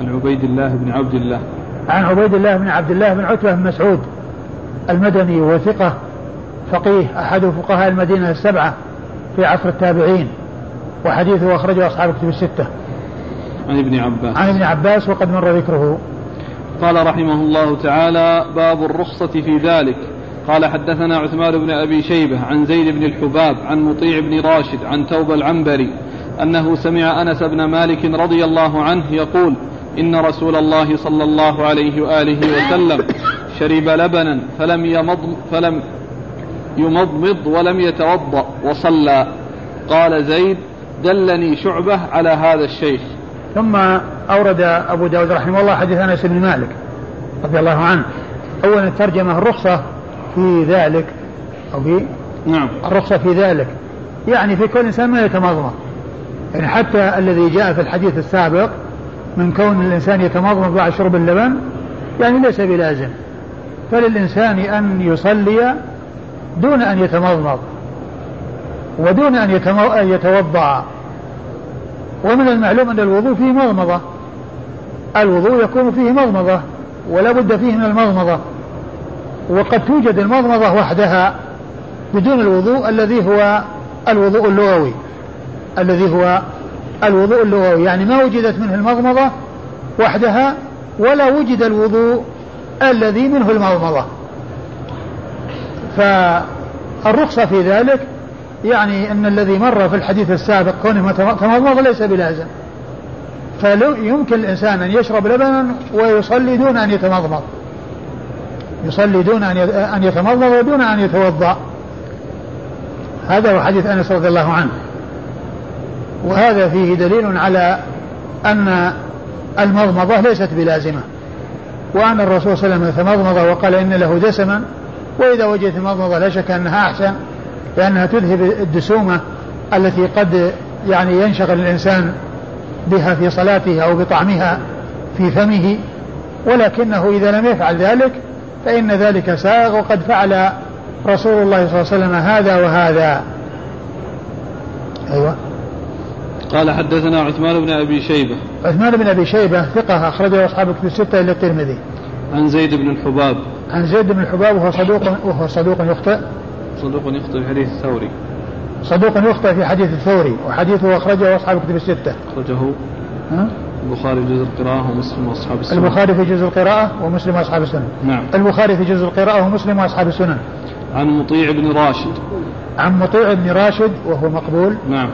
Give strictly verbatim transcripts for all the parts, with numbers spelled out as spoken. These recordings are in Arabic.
عن عبيد الله بن عبد الله عن عبيد الله بن عبد الله بن عتبة بن مسعود المدني وثقة فقيه أحد فقهاء المدينة السبعة في عصر التابعين, وحديثه أخرجه أصحاب الكتب الستة. عن ابن عباس عن ابن عباس وقد مر ذكره. قال رحمه الله تعالى: باب الرخصة في ذلك. قال: حدثنا عثمان بن أبي شيبة عن زيد بن الحباب عن مطيع بن راشد عن توب العنبري أنه سمع أنس بن مالك رضي الله عنه يقول: إن رسول الله صلى الله عليه وآله وسلم شرب لبنا فلم يمض فلم يمضمض ولم يتوضأ وصلى. قال زيد: دلني شعبة على هذا الشيخ. ثم أورد أبو داود رحمه الله حديث أنس بن مالك رضي الله عنه. أولا الترجمة الرخصة في ذلك أو في نعم الرخصة في ذلك, يعني في كل إنسان ما يتمضمض, يعني حتى الذي جاء في الحديث السابق من كون الإنسان يتمضمض بعد شرب اللبن يعني ليس بلازم, فللإنسان أن يصلي دون أن يتمضمض ودون أن يتوضأ. ومن المعلوم أن الوضوء فيه مضمضة, الوضوء يكون فيه مضمضة ولا بد فيه من المضمضة, وقد توجد المضمضة وحدها بدون الوضوء الذي هو الوضوء اللغوي الذي هو الوضوء اللغوي يعني ما وجدت منه المضمضة وحدها ولا وجد الوضوء الذي منه المضمضة. فالرخصة في ذلك يعني أن الذي مر في الحديث السابق كونه تمضمض ليس بلازم, فيمكن الإنسان أن يشرب لبنا ويصلي دون أن يتمضمض يصلي دون أن يتمضمض ودون أن يتوضأ. هذا هو حديث أنس رضي الله عنه, وهذا فيه دليل على أن المضمضة ليست بلازمة, وأن الرسول صلى الله عليه وسلم تمضمض وقال إن له دسما, وإذا وجدت المضمضة لا شك أنها أحسن لأنها تذهب الدسومة التي قد يعني ينشغل الإنسان بها في صلاته أو بطعمها في فمه, ولكنه إذا لم يفعل ذلك فإن ذلك ساغ, وقد فعل رسول الله صلى الله عليه وسلم هذا وهذا. أيوة. قال: حدثنا عثمان بن أبي شيبة عثمان بن أبي شيبة ثقة أخرجه أصحاب الكتب الستة إلا الترمذي. عن زيد بن الحباب عن زيد بن الحباب وهو صدوق وهو صدوق يخطئ صدوق يخطئ في حديث الثوري صدوق يخطئ في حديث الثوري وحديثه أخرجه أصحاب الكتب الستة. أخرجه البخاري في جزء القراءة ومسلم وأصحاب السنن البخاري في جزء القراءة ومسلم وأصحاب السنن نعم البخاري في جزء القراءة ومسلم وأصحاب السنن. عن مطيع بن راشد عن مطيع بن راشد وهو مقبول نعم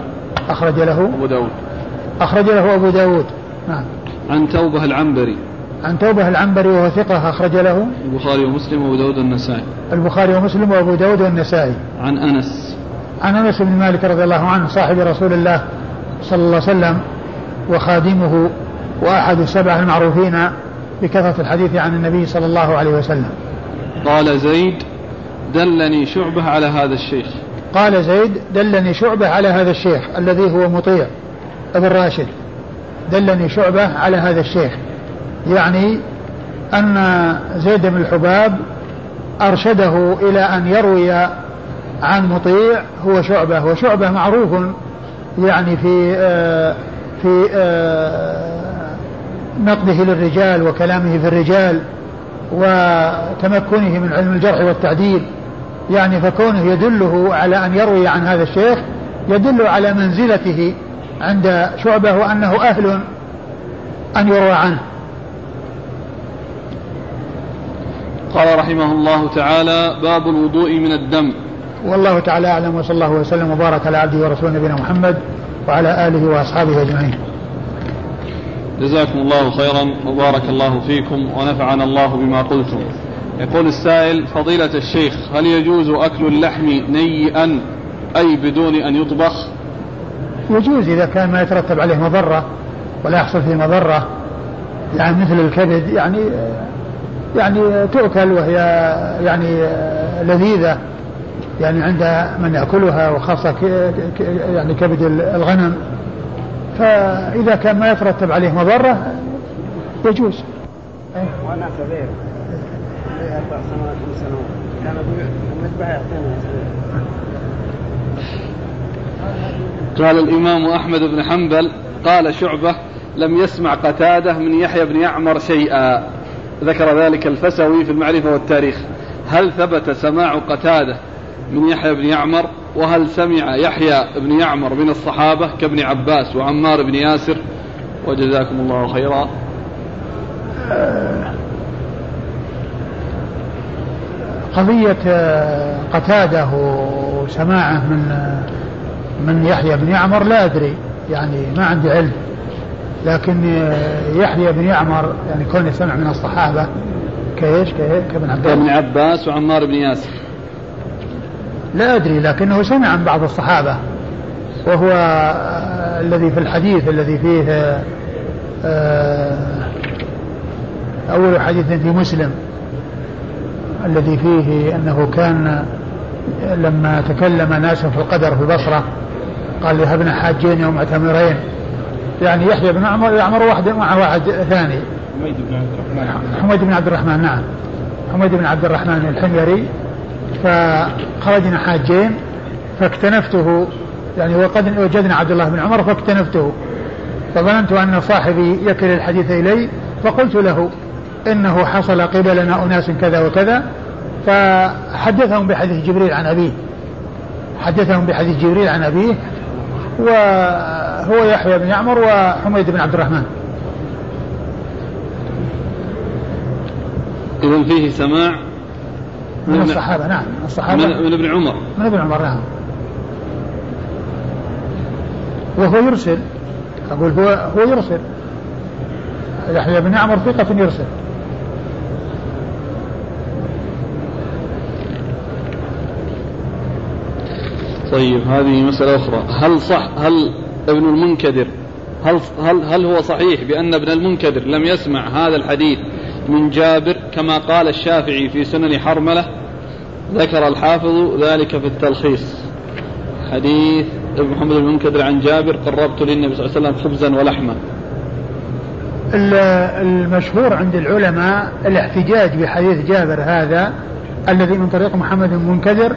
أخرج له أبو داود أخرج له أبو داود نعم. عن توبة العنبري عن توبة العنبري وهو ثقة أخرج له البخاري ومسلم وأبو داود والنسائي البخاري ومسلم وأبو داود والنسائي. عن أنس عن أنس بن مالك رضي الله عنه صاحب رسول الله صلى الله عليه وسلم وخادمه وأحد السبع المعروفين بكثرة الحديث عن النبي صلى الله عليه وسلم. قال زيد: دلني شعبة على هذا الشيخ. قال زيد: دلني شعبة على هذا الشيخ الذي هو مطيع ابن راشد. دلني شعبة على هذا الشيخ يعني أن زيد بن الحباب أرشده إلى أن يروي عن مطيع هو شعبة, وشعبة معروف يعني في آه في آه نقده للرجال وكلامه في الرجال وتمكنه من علم الجرح والتعديل, يعني فكونه يدله على أن يروي عن هذا الشيخ يدل على منزلته عند شعبة وأنه أهل أن يروى عنه. قال رحمه الله تعالى: باب الوضوء من الدم. والله تعالى أعلم, وصلى الله وسلم وبارك على عبده ورسوله نبينا محمد وعلى آله وأصحابه أجمعين. جزاكم الله خيرا وبارك الله فيكم ونفعنا الله بما قلتم. يقول السائل: فضيلة الشيخ, هل يجوز أكل اللحم نيئا أي بدون أن يطبخ؟ يجوز إذا كان ما يترتب عليه مضرة ولا يحصل فيه مضرة, يعني مثل الكبد يعني يعني تؤكل وهي يعني لذيذة يعني عند من يأكلها, وخاصة يعني كبد الغنم, فإذا كان ما يترتب عليه مضرة يجوز. وأنا كبير أربع سنوات خمس سنوات كان أبوي متبع يعطينا. قال الإمام أحمد بن حنبل: قال شعبة: لم يسمع قتاده من يحيى بن يعمر شيئا، ذكر ذلك الفسوي في المعرفة والتاريخ. هل ثبت سماع قتاده من يحيى بن يعمر؟ وهل سمع يحيى بن يعمر من الصحابة كابن عباس وعمار بن ياسر؟ وجزاكم الله خيرا. قضية قتاده وسماعه من من يحيى بن يعمر لا أدري، يعني ما عندي علم، لكن يحيى بن يعمر يعني كونه سمع من الصحابة كايش كابن عباس ابن عباس وعمار بن ياسر لا أدري، لكنه سمع عن بعض الصحابة، وهو الذي في الحديث الذي فيه أول حديث في مسلم الذي فيه أنه كان لما تكلم ناس في القدر في البصرة قال يهبنا حاجين ومعتمرين، يعني يحيى بن عمر يعمر واحد مع واحد ثاني، حميد بن عبد الرحمن، نعم حميد بن عبد الرحمن الحميري، فخرجنا حاجين فاكتنفته، يعني وقد وجدنا عبد الله بن عمر فاكتنفته، فظننت أن صاحبي يكل الحديث إلي فقلت له إنه حصل قبلنا أناس كذا وكذا، فحدثهم بحديث جبريل عن أبيه، حدثهم بحديث جبريل عن أبيه وهو يحيى بن يعمر وحميد بن عبد الرحمن. إذن فيه سماع من, من الصحابة، نعم الصحابة من, من ابن عمر من ابن عمر نعم، وهو يرسل، أقول هو هو يرسل، يحيى بن عمر ثقة يرسل. طيب هذه مسألة أخرى، هل صح هل ابن المنكدر هل هل هل هو صحيح بأن ابن المنكدر لم يسمع هذا الحديث من جابر كما قال الشافعي في سنن حرملة؟ ذكر الحافظ ذلك في التلخيص. حديث محمد المنكدر عن جابر قربت للنبي صلى الله عليه وسلم خبزا ولحما. المشهور عند العلماء الاحتجاج بحديث جابر هذا الذي من طريق محمد المنكدر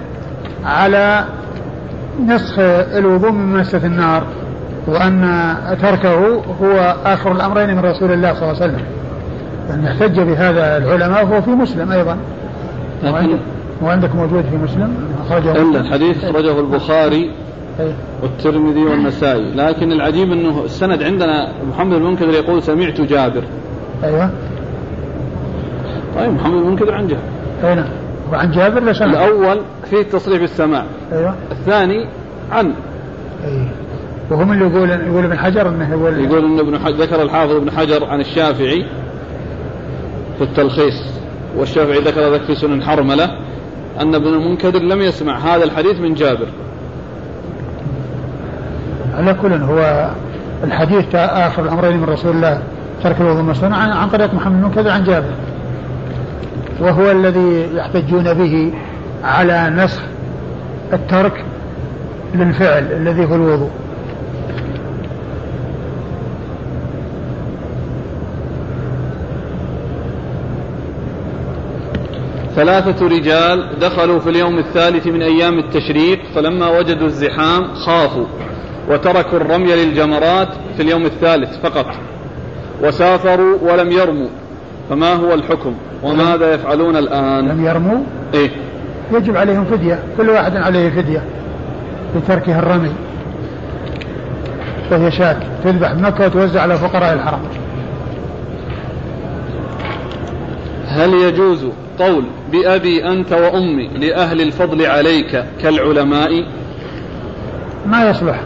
على نسخ الوضوء من مسة النار، وأن تركه هو آخر الأمرين من رسول الله صلى الله عليه وسلم، يعني احتج بهذا العلماء، وهو في مسلم أيضا، وعندك موجود في مسلم إلا الحديث أخرجه البخاري والترمذي والنسائي، لكن العجيب أنه السند عندنا محمد المنكدر يقول سمعت جابر. أيوة طيب محمد المنكدر عن جابر، أيوة وعن جابر لا سمع، الأول فيه تصريف السماع، أيوة الثاني عن أيوة. وهم اللي يقول يقول ابن حجر أنه يقول يقول أن ابن حجر ذكر الحافظ ابن حجر عن الشافعي في التلخيص، والشافعي ذكر ذلك في سنن حرملة أن ابن المنكدر لم يسمع هذا الحديث من جابر. على كل هو الحديث آخر الأمرين من رسول الله ترك الوضوء مسنا عن طريق محمد المنكدر عن جابر، وهو الذي يحتجون به على نسخ الترك للفعل الذي هو الوضوء. ثلاثة رجال دخلوا في اليوم الثالث من أيام التشريق، فلما وجدوا الزحام خافوا وتركوا الرمي للجمرات في اليوم الثالث فقط، وسافروا ولم يرموا، فما هو الحكم وماذا يفعلون الآن؟ لم يرموا إيه؟ يجب عليهم فدية، كل واحد عليه فدية لتركه الرمي، فهي شاة تذبح بمكة وتوزع على فقراء الحرم. هل يجوز قول بأبي أنت وأمي لأهل الفضل عليك كالعلماء؟ ما يصلح،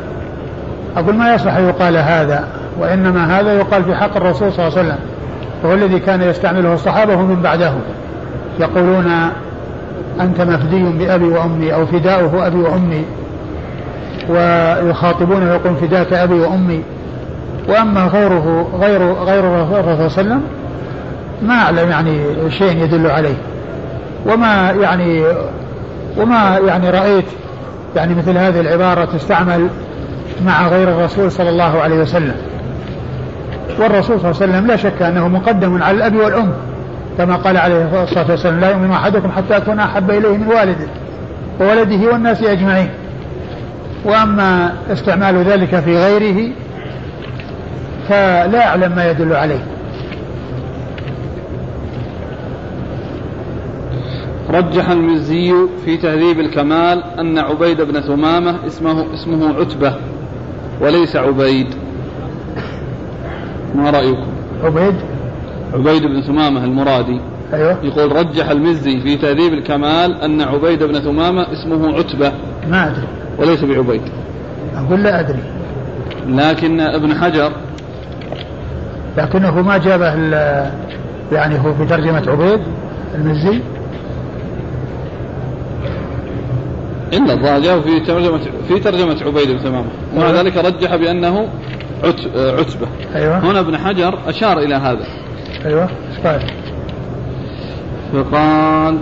أقول ما يصلح يقال هذا، وإنما هذا يقال في حق الرسول صلى الله عليه وسلم، وهو الذي كان يستعمله الصحابة ومن بعده، يقولون أنت مفدي بأبي وأمي أو فداؤه أبي وأمي، ويخاطبون ويقول فداك أبي وأمي. وأما غيره غير غير الرسول صلى الله عليه وسلم ما أعلم يعني شيء يدل عليه، وما يعني وما يعني رأيت يعني مثل هذه العبارة تستعمل مع غير الرسول صلى الله عليه وسلم، والرسول صلى الله عليه وسلم لا شك أنه مقدم على الأب والأم كما قال عليه الصلاة والسلام لا يؤمن أحدكم حتى أكون أحب إليه من والده وولده والناس أجمعين. وأما استعمال ذلك في غيره فلا أعلم ما يدل عليه. رجح المزي في تهذيب الكمال أن عبيد بن ثمامة اسمه, اسمه عتبة وليس عبيد. ما رأيكم؟ عبيد عبيد بن ثمامة المرادي. أيوه. يقول رجح المزي في تهذيب الكمال أن عبيد بن ثمامة اسمه عتبة. ما أدري. وليس بعبيد. أقول لا أدري. لكن ابن حجر لكنه ما جابه يعني هو في ترجمة عبيد المزي. إلا الله جاءه في ترجمة في ترجمة عبيد بن ثمامة ومع ذلك رجح بأنه عتبة. أيوة. هنا ابن حجر أشار إلى هذا. أيوة. طيب. فقال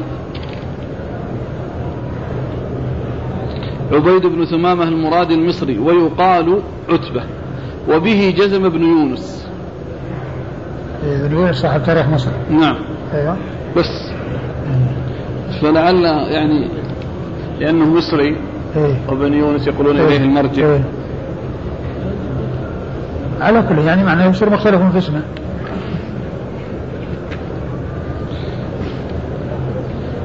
عبيد بن ثمامة المرادي المصري ويقال عتبة وبه جزم ابن يونس. ابن يونس صاحب تاريخ مصر. نعم. أيوة. بس فلعل يعني لأنه مصري وابن يونس يقولون إليه المرجع. إيه. على كل يعني معناه مصر مختلف في اسمه.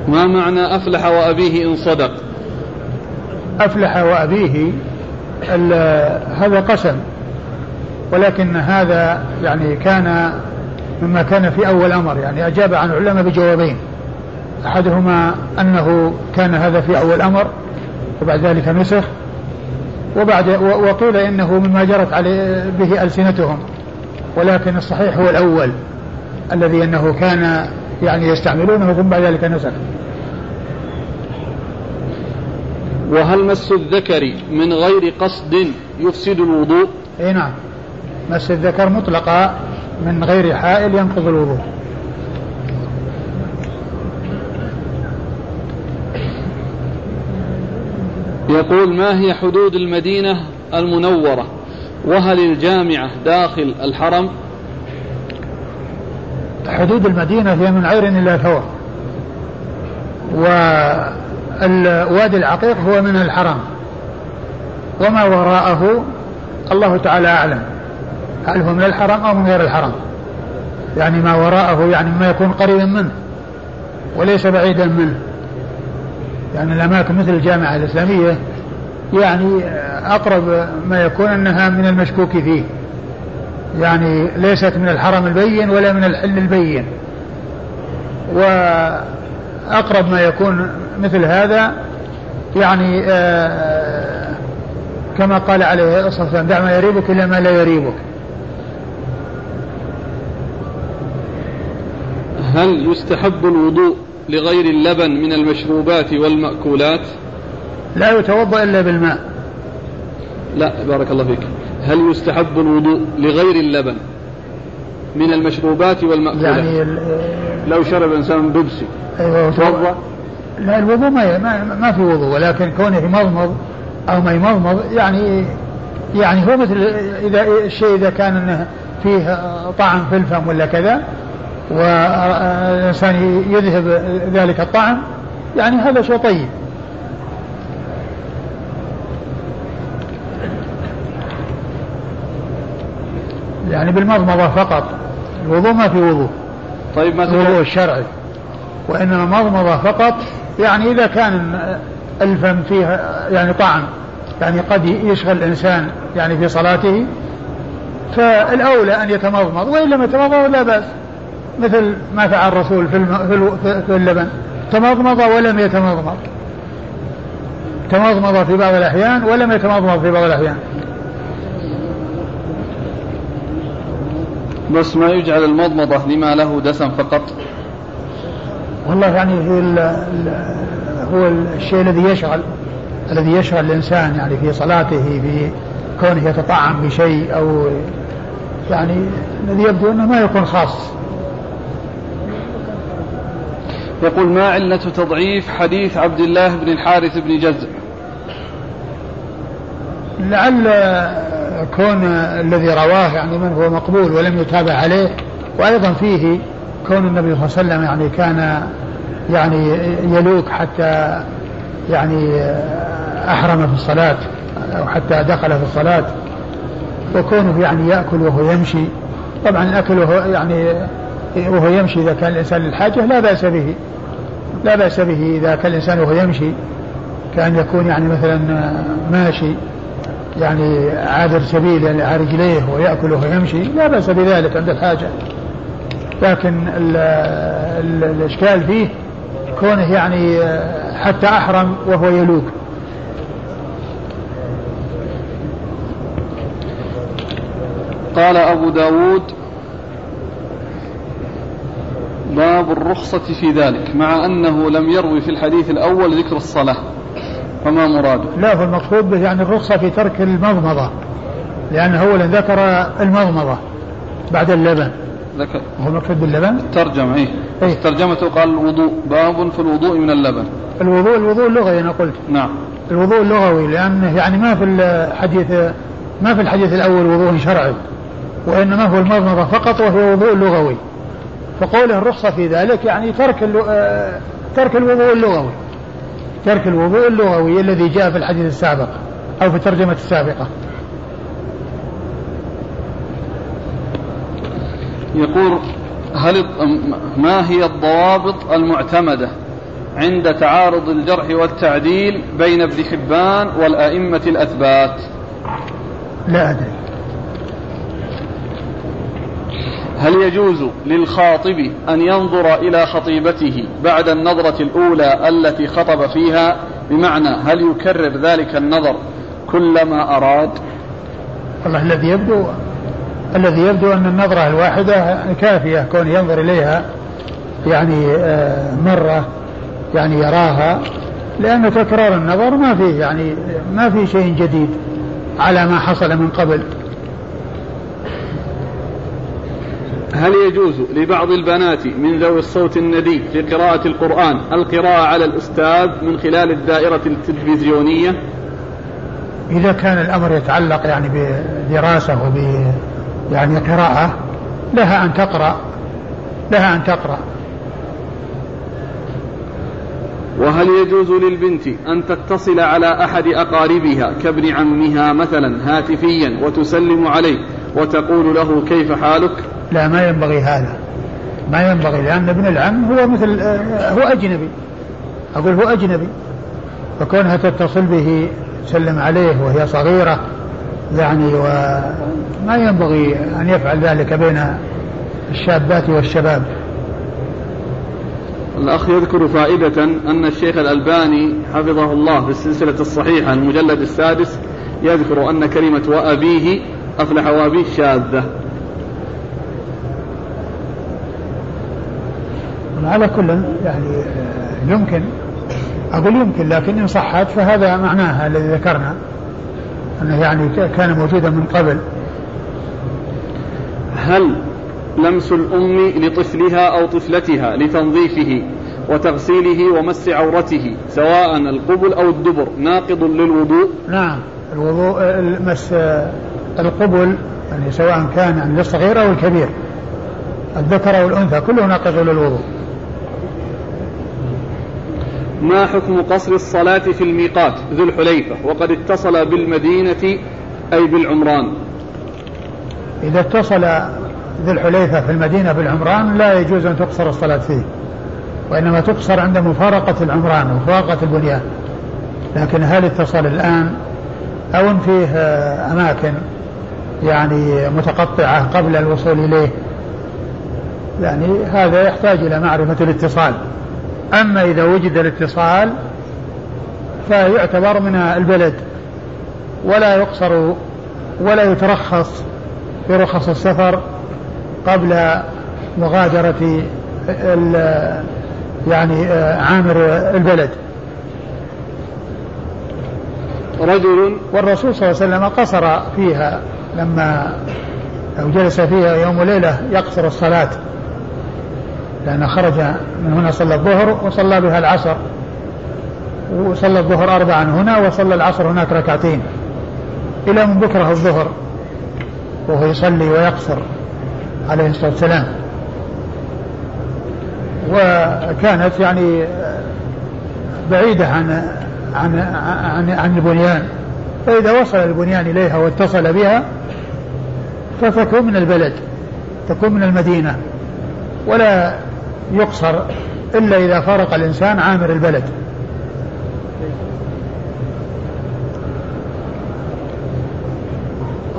ما معنى أفلح وأبيه إن صدق؟ أفلح وأبيه هذا قسم، ولكن هذا يعني كان مما كان في أول أمر، يعني أجاب عن علماء بجوابين، أحدهما أنه كان هذا في أول أمر وبعد ذلك نسخ، وبعد وقيل إنه مما جرت عليه به ألسنتهم، ولكن الصحيح هو الأول الذي أنه كان يعني يستعملونه ثم بعد ذلك نسخ. وهل مس الذكر من غير قصد يفسد الوضوء؟ اي نعم، مس الذكر مطلقا من غير حائل ينقض الوضوء. يقول ما هي حدود المدينة المنورة وهل الجامعة داخل الحرم؟ حدود المدينة هي من عير إلى ثور، والوادي العقيق هو من الحرم، وما وراءه الله تعالى أعلم هل هو من الحرم أو من غير الحرم، يعني ما وراءه يعني ما يكون قريبا منه وليس بعيدا منه، يعني الأماكن مثل الجامعة الإسلامية يعني أقرب ما يكون أنها من المشكوك فيه، يعني ليست من الحرم البين ولا من الحل البين، وأقرب ما يكون مثل هذا يعني آه كما قال عليه الصلاة والسلام دع ما يريبك إلا ما لا يريبك. هل يستحب الوضوء لغير اللبن من المشروبات والمأكولات؟ لا يتوضأ إلا بالماء. لا بارك الله فيك. هل يستحب الوضوء لغير اللبن من المشروبات والمأكولات؟ يعني لو شرب إنسان بيبسي توضأ؟ لا، الوضوء ما, ما ما في وضوء، ولكن كونه يمضمض أو ما يمضمض يعني يعني هو مثل إذا الشيء إذا كان فيه طعم في الفم ولا كذا والإنسان يذهب ذلك الطعم يعني هذا شيء طيب. يعني بالمضمضة فقط، الوضوء ما في وضوء. طيب ما الوضوء الشرعي، وإنما مضمضة فقط يعني إذا كان الفم فيها يعني طعم يعني قد يشغل الإنسان يعني في صلاته فالأولى أن يتمضمض، وإن لم يتمضمض لا بأس، مثل ما فعل الرسول في, الم... في اللبن، تمضمض ولم يتمضمض، تمضمض في بعض الأحيان ولم يتمضمض في بعض الأحيان. بس ما يجعل المضمضة لما له دسم فقط؟ والله يعني هو, ال ال هو الشيء الذي يشغل الذي يشغل الإنسان يعني في صلاته، في كونه يتطعم بشيء أو يعني الذي يبدو أنه ما يكون خاص. يقول ما علة تضعيف حديث عبد الله بن الحارث بن جزء؟ لعل كون الذي رواه يعني من هو مقبول ولم يتابع عليه، وأيضا فيه كون النبي صلى الله عليه وسلم يعني كان يعني يلوك حتى يعني أحرم في الصلاة أو حتى دخل في الصلاة، وكونه يعني يأكل وهو يمشي، طبعا الأكل وهو يعني وهو يمشي إذا كان الإنسان للحاجة لا بأس به، لا بأس به إذا كان الإنسان وهو يمشي، كأن يكون يعني مثلا ماشي يعني عابر سبيل يعني على رجليه ويأكل وهو يمشي، لا بأس بذلك عند الحاجة. لكن ال ال الإشكال فيه كونه يعني حتى أحرم وهو يلوك. قال أبو داود: باب الرخصة في ذلك، مع أنه لم يروي في الحديث الأول ذكر الصلاة، فما مراده؟ لا، فالمقصود به يعني الرخصة في ترك المضمضة، لأنه أولا ذكر المضمضة بعد اللبن، ذكر هو مقصود باللبن الترجمة إيه؟ إيه؟ ترجمته قال الوضوء، باب في الوضوء من اللبن. الوضوء الوضوء اللغوي أنا قلت، نعم الوضوء اللغوي، لأن يعني ما في الحديث ما في الحديث الأول وضوء شرعي، وإنما هو المضمضة فقط وهو وضوء لغوي. فقوله الرخصة في ذلك يعني ترك الو... ترك الوضوء اللغوي، ترك الوضوء اللغوي الذي جاء في الحديث السابق أو في الترجمة السابقة. يقول: هل ما هي الضوابط المعتمدة عند تعارض الجرح والتعديل بين ابن حبان والأئمة الأثبات؟ لا أدري. هل يجوز للخاطب أن ينظر إلى خطيبته بعد النظرة الأولى التي خطب فيها، بمعنى هل يكرر ذلك النظر كلما أراد؟ والله الذي يبدو الذي يبدو أن النظرة الواحدة كافية، كون ينظر إليها يعني مرة يعني يراها، لأن تكرار النظر ما فيه يعني ما فيه شيء جديد على ما حصل من قبل. هل يجوز لبعض البنات من ذوي الصوت الندي في قراءة القرآن القراءة على الأستاذ من خلال الدائرة التلفزيونية؟ إذا كان الأمر يتعلق يعني بدراسة وب يعني قراءة لها أن تقرأ لها أن تقرأ. وهل يجوز للبنت أن تتصل على أحد أقاربها كابن عمها مثلا هاتفيا وتسلم عليه وتقول له كيف حالك؟ لا، ما ينبغي هذا، ما ينبغي، لأن ابن العم هو مثل هو أجنبي، أقول هو أجنبي، فكونها تتصل به تسلم عليه وهي صغيرة يعني وما ينبغي أن يفعل ذلك بين الشابات والشباب. الأخ يذكر فائدة أن الشيخ الألباني حفظه الله في السلسلة الصحيحة المجلد السادس يذكر أن كلمة وأبيه أفلح وأبيه شاذة. على كل يعني يمكن، أقول يمكن، لكن إن صحت فهذا معناها الذي ذكرنا أنه يعني كان موجودا من قبل. هل لمس الأم لطفلها أو طفلتها لتنظيفه وتغسيله ومس عورته سواء القبل أو الدبر ناقض للوضوء؟ نعم، الوضوء مس القبل يعني سواء كان يعني للصغير أو الكبير، الذكر أو الأنثى، كله ناقض للوضوء. ما حكم قصر الصلاة في الميقات ذو الحليفة وقد اتصل بالمدينة أي بالعمران؟ إذا اتصل ذو الحليفة في المدينة بالعمران لا يجوز أن تقصر الصلاة فيه، وإنما تقصر عند مفارقة العمران ومفارقة البنيان. لكن هل اتصل الآن أو فيه أماكن يعني متقطعة قبل الوصول إليه، يعني هذا يحتاج إلى معرفة الاتصال. أما إذا وجد الاتصال فيعتبر من البلد ولا يقصر ولا يترخص برخص السفر قبل مغادرة يعني عامر البلد. رجل والرسول صلى الله عليه وسلم قصر فيها لما جلس فيها يوم وليلة يقصر الصلاة، لأنه خرج من هنا صلى الظهر وصلى بها العصر، وصلى الظهر أربعا هنا وصلى العصر هناك ركعتين، إلى من بكره الظهر وهو يصلي ويقصر عليه الصلاة والسلام. وكانت يعني بعيدة عن عن عن, عن البنيان، فإذا وصل البنيان إليها واتصل بها فتكون من البلد تكون من المدينة، ولا يقصر إلا إذا فارق الإنسان عامر البلد.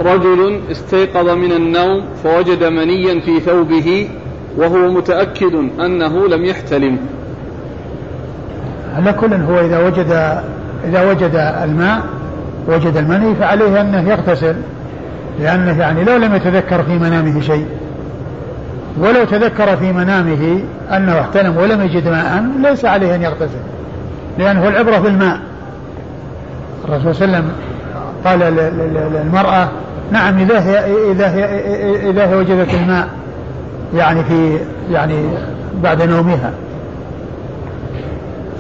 رجل استيقظ من النوم فوجد منيا في ثوبه وهو متأكد أنه لم يحتلم. على كل هو إذا وجد إذا وجد الماء وجد المني فعليه أنه يغتسل، لأنه يعني لو لم يتذكر في منامه شيء، ولو تذكر في منامه أنه احتلم ولم يجد ماء ليس عليه أن يغتسل، لأنه العبرة بالماء. الرسول صلى الله عليه وسلم قال للمرأة نعم إذا هي, إذا هي, إذا هي وجدت الماء يعني في يعني بعد نومها.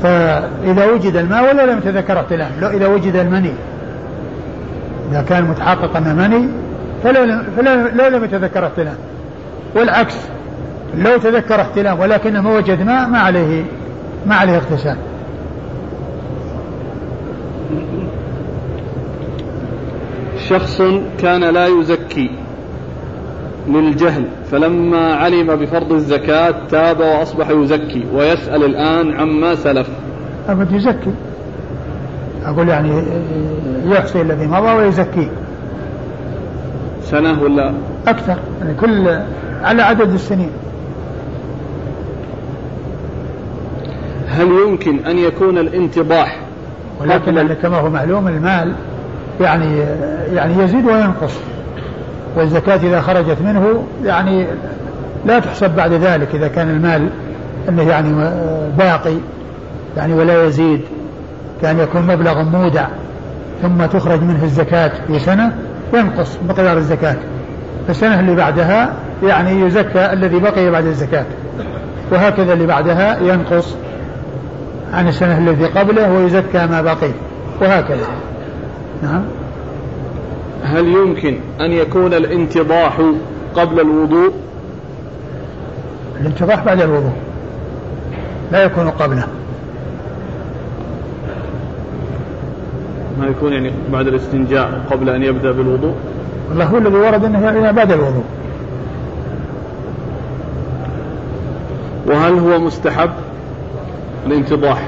فإذا وجد الماء ولا لم تذكر احتلام، لو إذا وجد المني إذا كان متحقق أن مني فلا لم يتذكر احتلام، والعكس لو تذكر احتلام ولكنه ما وجد ماء ما عليه ما عليه اغتسال. شخص كان لا يزكي للجهل، فلما علم بفرض الزكاة تاب وأصبح يزكي، ويسأل الآن عما سلف. أبد يزكي، أقول يعني يحصي الذي مضى ويزكي. سنة ولا أكثر يعني كل على عدد السنين. هل يمكن أن يكون الانتباح؟ ولكن كما هو معلوم المال يعني يعني يزيد وينقص، والزكاة إذا خرجت منه يعني لا تحسب بعد ذلك إذا كان المال أنه يعني باقي يعني ولا يزيد، كان يكون مبلغ مودع ثم تخرج منه الزكاة في سنة ينقص مقدار الزكاة، فالسنة اللي بعدها يعني يزكى الذي بقي بعد الزكاة، وهكذا اللي بعدها ينقص عن السنة الذي قبله ويزكى ما بقي، وهكذا. نعم. هل يمكن أن يكون الانتباح قبل الوضوء؟ الانتباح بعد الوضوء لا يكون قبله، ما يكون يعني بعد الاستنجاء قبل أن يبدأ بالوضوء. والله هو الذي ورد أنه بعد الوضوء. وهل هو مستحب الانتباح؟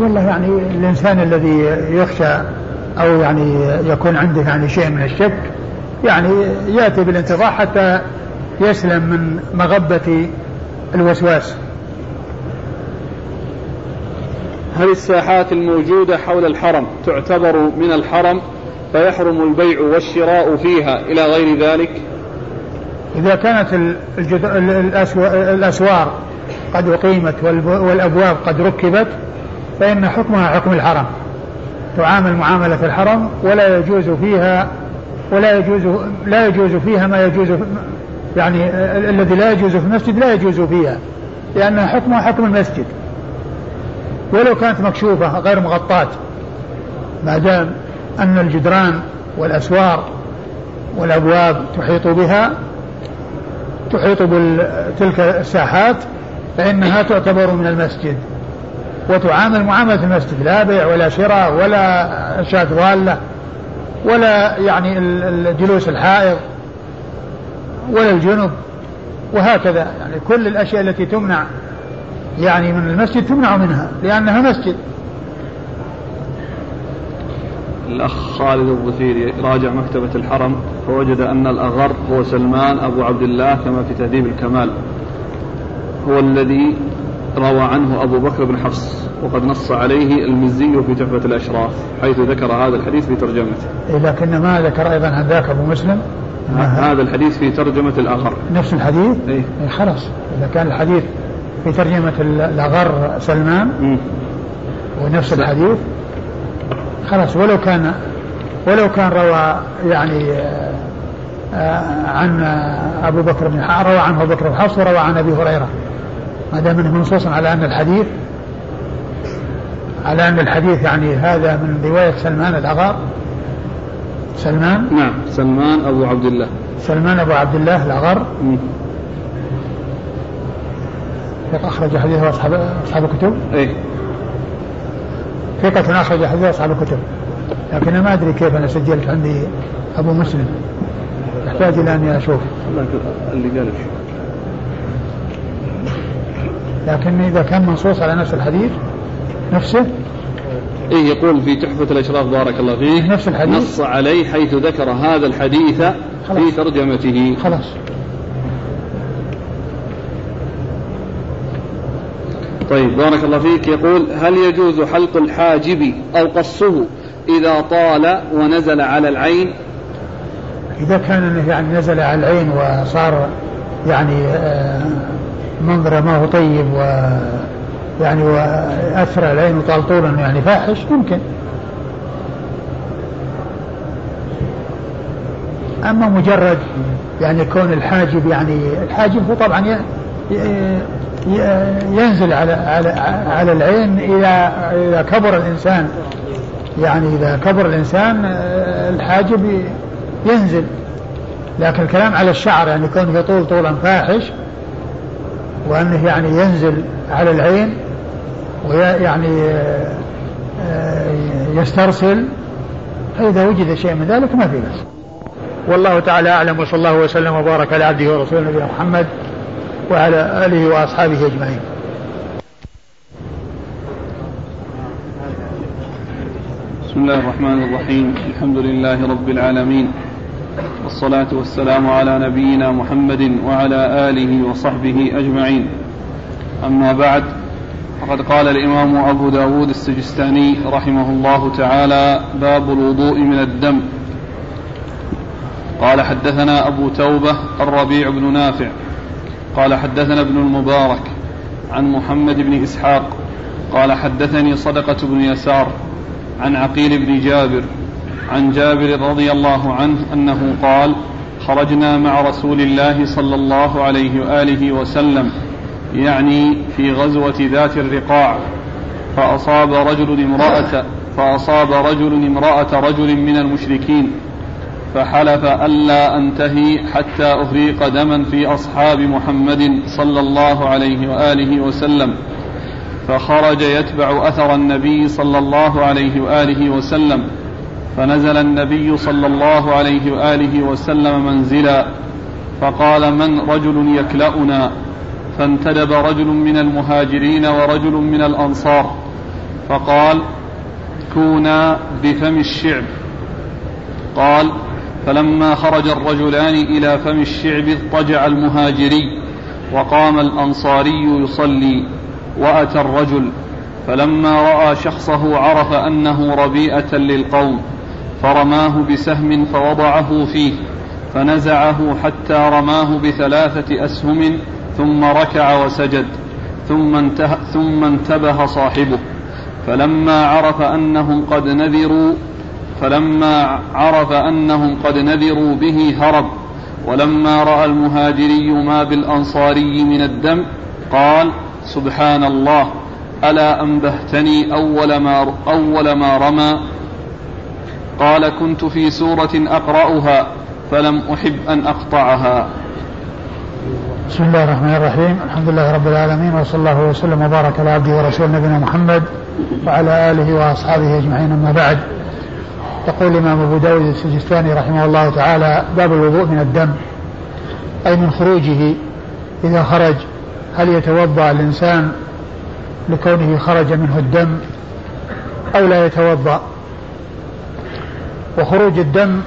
والله يعني الإنسان الذي يخشى أو يعني يكون عنده يعني شيء من الشك يعني يأتي بالانتباح حتى يسلم من مغبة الوسواس. هل الساحات الموجودة حول الحرم تعتبر من الحرم فيحرم البيع والشراء فيها إلى غير ذلك؟ إذا كانت الأسوار قد أقيمت والأبواب قد ركبت فإن حكمها حكم الحرم، تعامل معاملة الحرم، ولا يجوز فيها ولا يجوز لا يجوز فيها ما يجوز يعني الذي لا يجوز في المسجد لا يجوز فيها، لأن حكمها حكم المسجد ولو كانت مكشوفة غير مغطاة، ما دام أن الجدران والأسوار والأبواب تحيط بها تحيط بتلك الساحات فإنها تعتبر من المسجد وتعامل معاملة المسجد، لا بيع ولا شراء ولا أشياء ضالة ولا يعني الجلوس الحائض ولا الجنب، وهكذا يعني كل الأشياء التي تمنع يعني من المسجد تمنع منها لأنها مسجد. الأخ خالد البثيري راجع مكتبة الحرم فوجد أن الأغر هو سلمان أبو عبد الله كما في تهذيب الكمال، هو الذي روى عنه أبو بكر بن حفص، وقد نص عليه المزي في تحفة الأشراف حيث ذكر هذا الحديث في ترجمته. لكن ما ذكر أيضا هذاك أبو مسلم هذا الحديث في ترجمة الأغر نفس الحديث. إيه؟ خلاص إذا كان الحديث في ترجمة الأغر سلمان م. ونفس سلام. الحديث خلاص، ولو كان ولو كان روى يعني عن أبو بكر بن حفص روى عنه أبو بكر بن حفص وروى عن أبي هريرة، ما دام منه منصوص على أن الحديث على أن الحديث يعني هذا من رواية سلمان الأغر سلمان نعم سلمان أبو عبد الله سلمان أبو عبد الله الأغر م. أخرج حديثه أصحاب أصحاب الكتب. إيه؟ ثقة أخرج حديثه أصحاب الكتب، لكن ما أدري كيف أنا سجلت عندي أبو مسلم. أحتاج إلى أن أشوف اللي قال الشيخ، لكن إذا كان منصوص على نفس الحديث نفسه إيه، يقول في تحفة الأشراف بارك الله فيه نفس الحديث نص عليه حيث ذكر هذا الحديث خلاص. في ترجمته خلاص. طيب بارك الله فيك. يقول هل يجوز حلق الحاجب أو قصه إذا طال ونزل على العين؟ إذا كان يعني نزل على العين وصار يعني منظر ما هو طيب ويعني وأثر العين وطال طولا يعني فاحش ممكن. أما مجرد يعني كون الحاجب يعني الحاجب هو طبعا يعني ينزل على على على العين إذا إذا كبر الإنسان، يعني إذا كبر الإنسان الحاجب ينزل، لكن الكلام على الشعر يعني يكون يطول طولا فاحش وأنه يعني ينزل على العين ويعني يسترسل، فإذا وجد شيء من ذلك ما في بأس. والله تعالى أعلم، وصلى الله وسلم وبارك على عبده ورسوله نبينا محمد وعلى آله وأصحابه أجمعين. بسم الله الرحمن الرحيم، الحمد لله رب العالمين، والصلاة والسلام على نبينا محمد وعلى آله وصحبه أجمعين. أما بعد، فقد قال الإمام أبو داود السجستاني رحمه الله تعالى: باب الوضوء من الدم. قال حدثنا أبو توبة الربيع بن نافع قال حدثنا ابن المبارك عن محمد بن إسحاق قال حدثني صدقة بن يسار عن عقيل بن جابر عن جابر رضي الله عنه أنه قال: خرجنا مع رسول الله صلى الله عليه وآله وسلم يعني في غزوة ذات الرقاع، فأصاب رجل امرأة فأصاب رجل امرأة رجل من المشركين، فحلف ألا أنتهي حتى أفريق دما في أصحاب محمد صلى الله عليه وآله وسلم، فخرج يتبع أثر النبي صلى الله عليه وآله وسلم، فنزل النبي صلى الله عليه وآله وسلم منزلا، فقال: من رجل يكلأنا؟ فانتدب رجل من المهاجرين ورجل من الأنصار، فقال: كونا بفم الشعب. قال: فلما خرج الرجلان إلى فم الشعب اضطجع المهاجري، وقام الأنصاري يصلي، وأتى الرجل، فلما رأى شخصه عرف أنه ربيئة للقوم، فرماه بسهم فوضعه فيه، فنزعه حتى رماه بثلاثة أسهم، ثم ركع وسجد، ثم انتهى ثم انتبه صاحبه، فلما عرف أنهم قد نذروا فلما عرف أنهم قد نذروا به هرب، ولما رأى المهاجري ما بالأنصاري من الدم قال: سبحان الله، ألا أنبهتني أول ما, أول ما رمى. قال: كنت في سورة أقرأها فلم أحب أن أقطعها. بسم الله الرحمن الرحيم، الحمد لله رب العالمين، وصلى الله وسلم وبارك على عبده ورسوله نبينا محمد وعلى آله وأصحابه أجمعين. أما بعد، يقول الإمام أبو داود السجستاني رحمه الله تعالى: باب الوضوء من الدم، أي من خروجه. إذا خرج هل يتوضأ الإنسان لكونه خرج منه الدم أو لا يتوضأ؟ وخروج الدم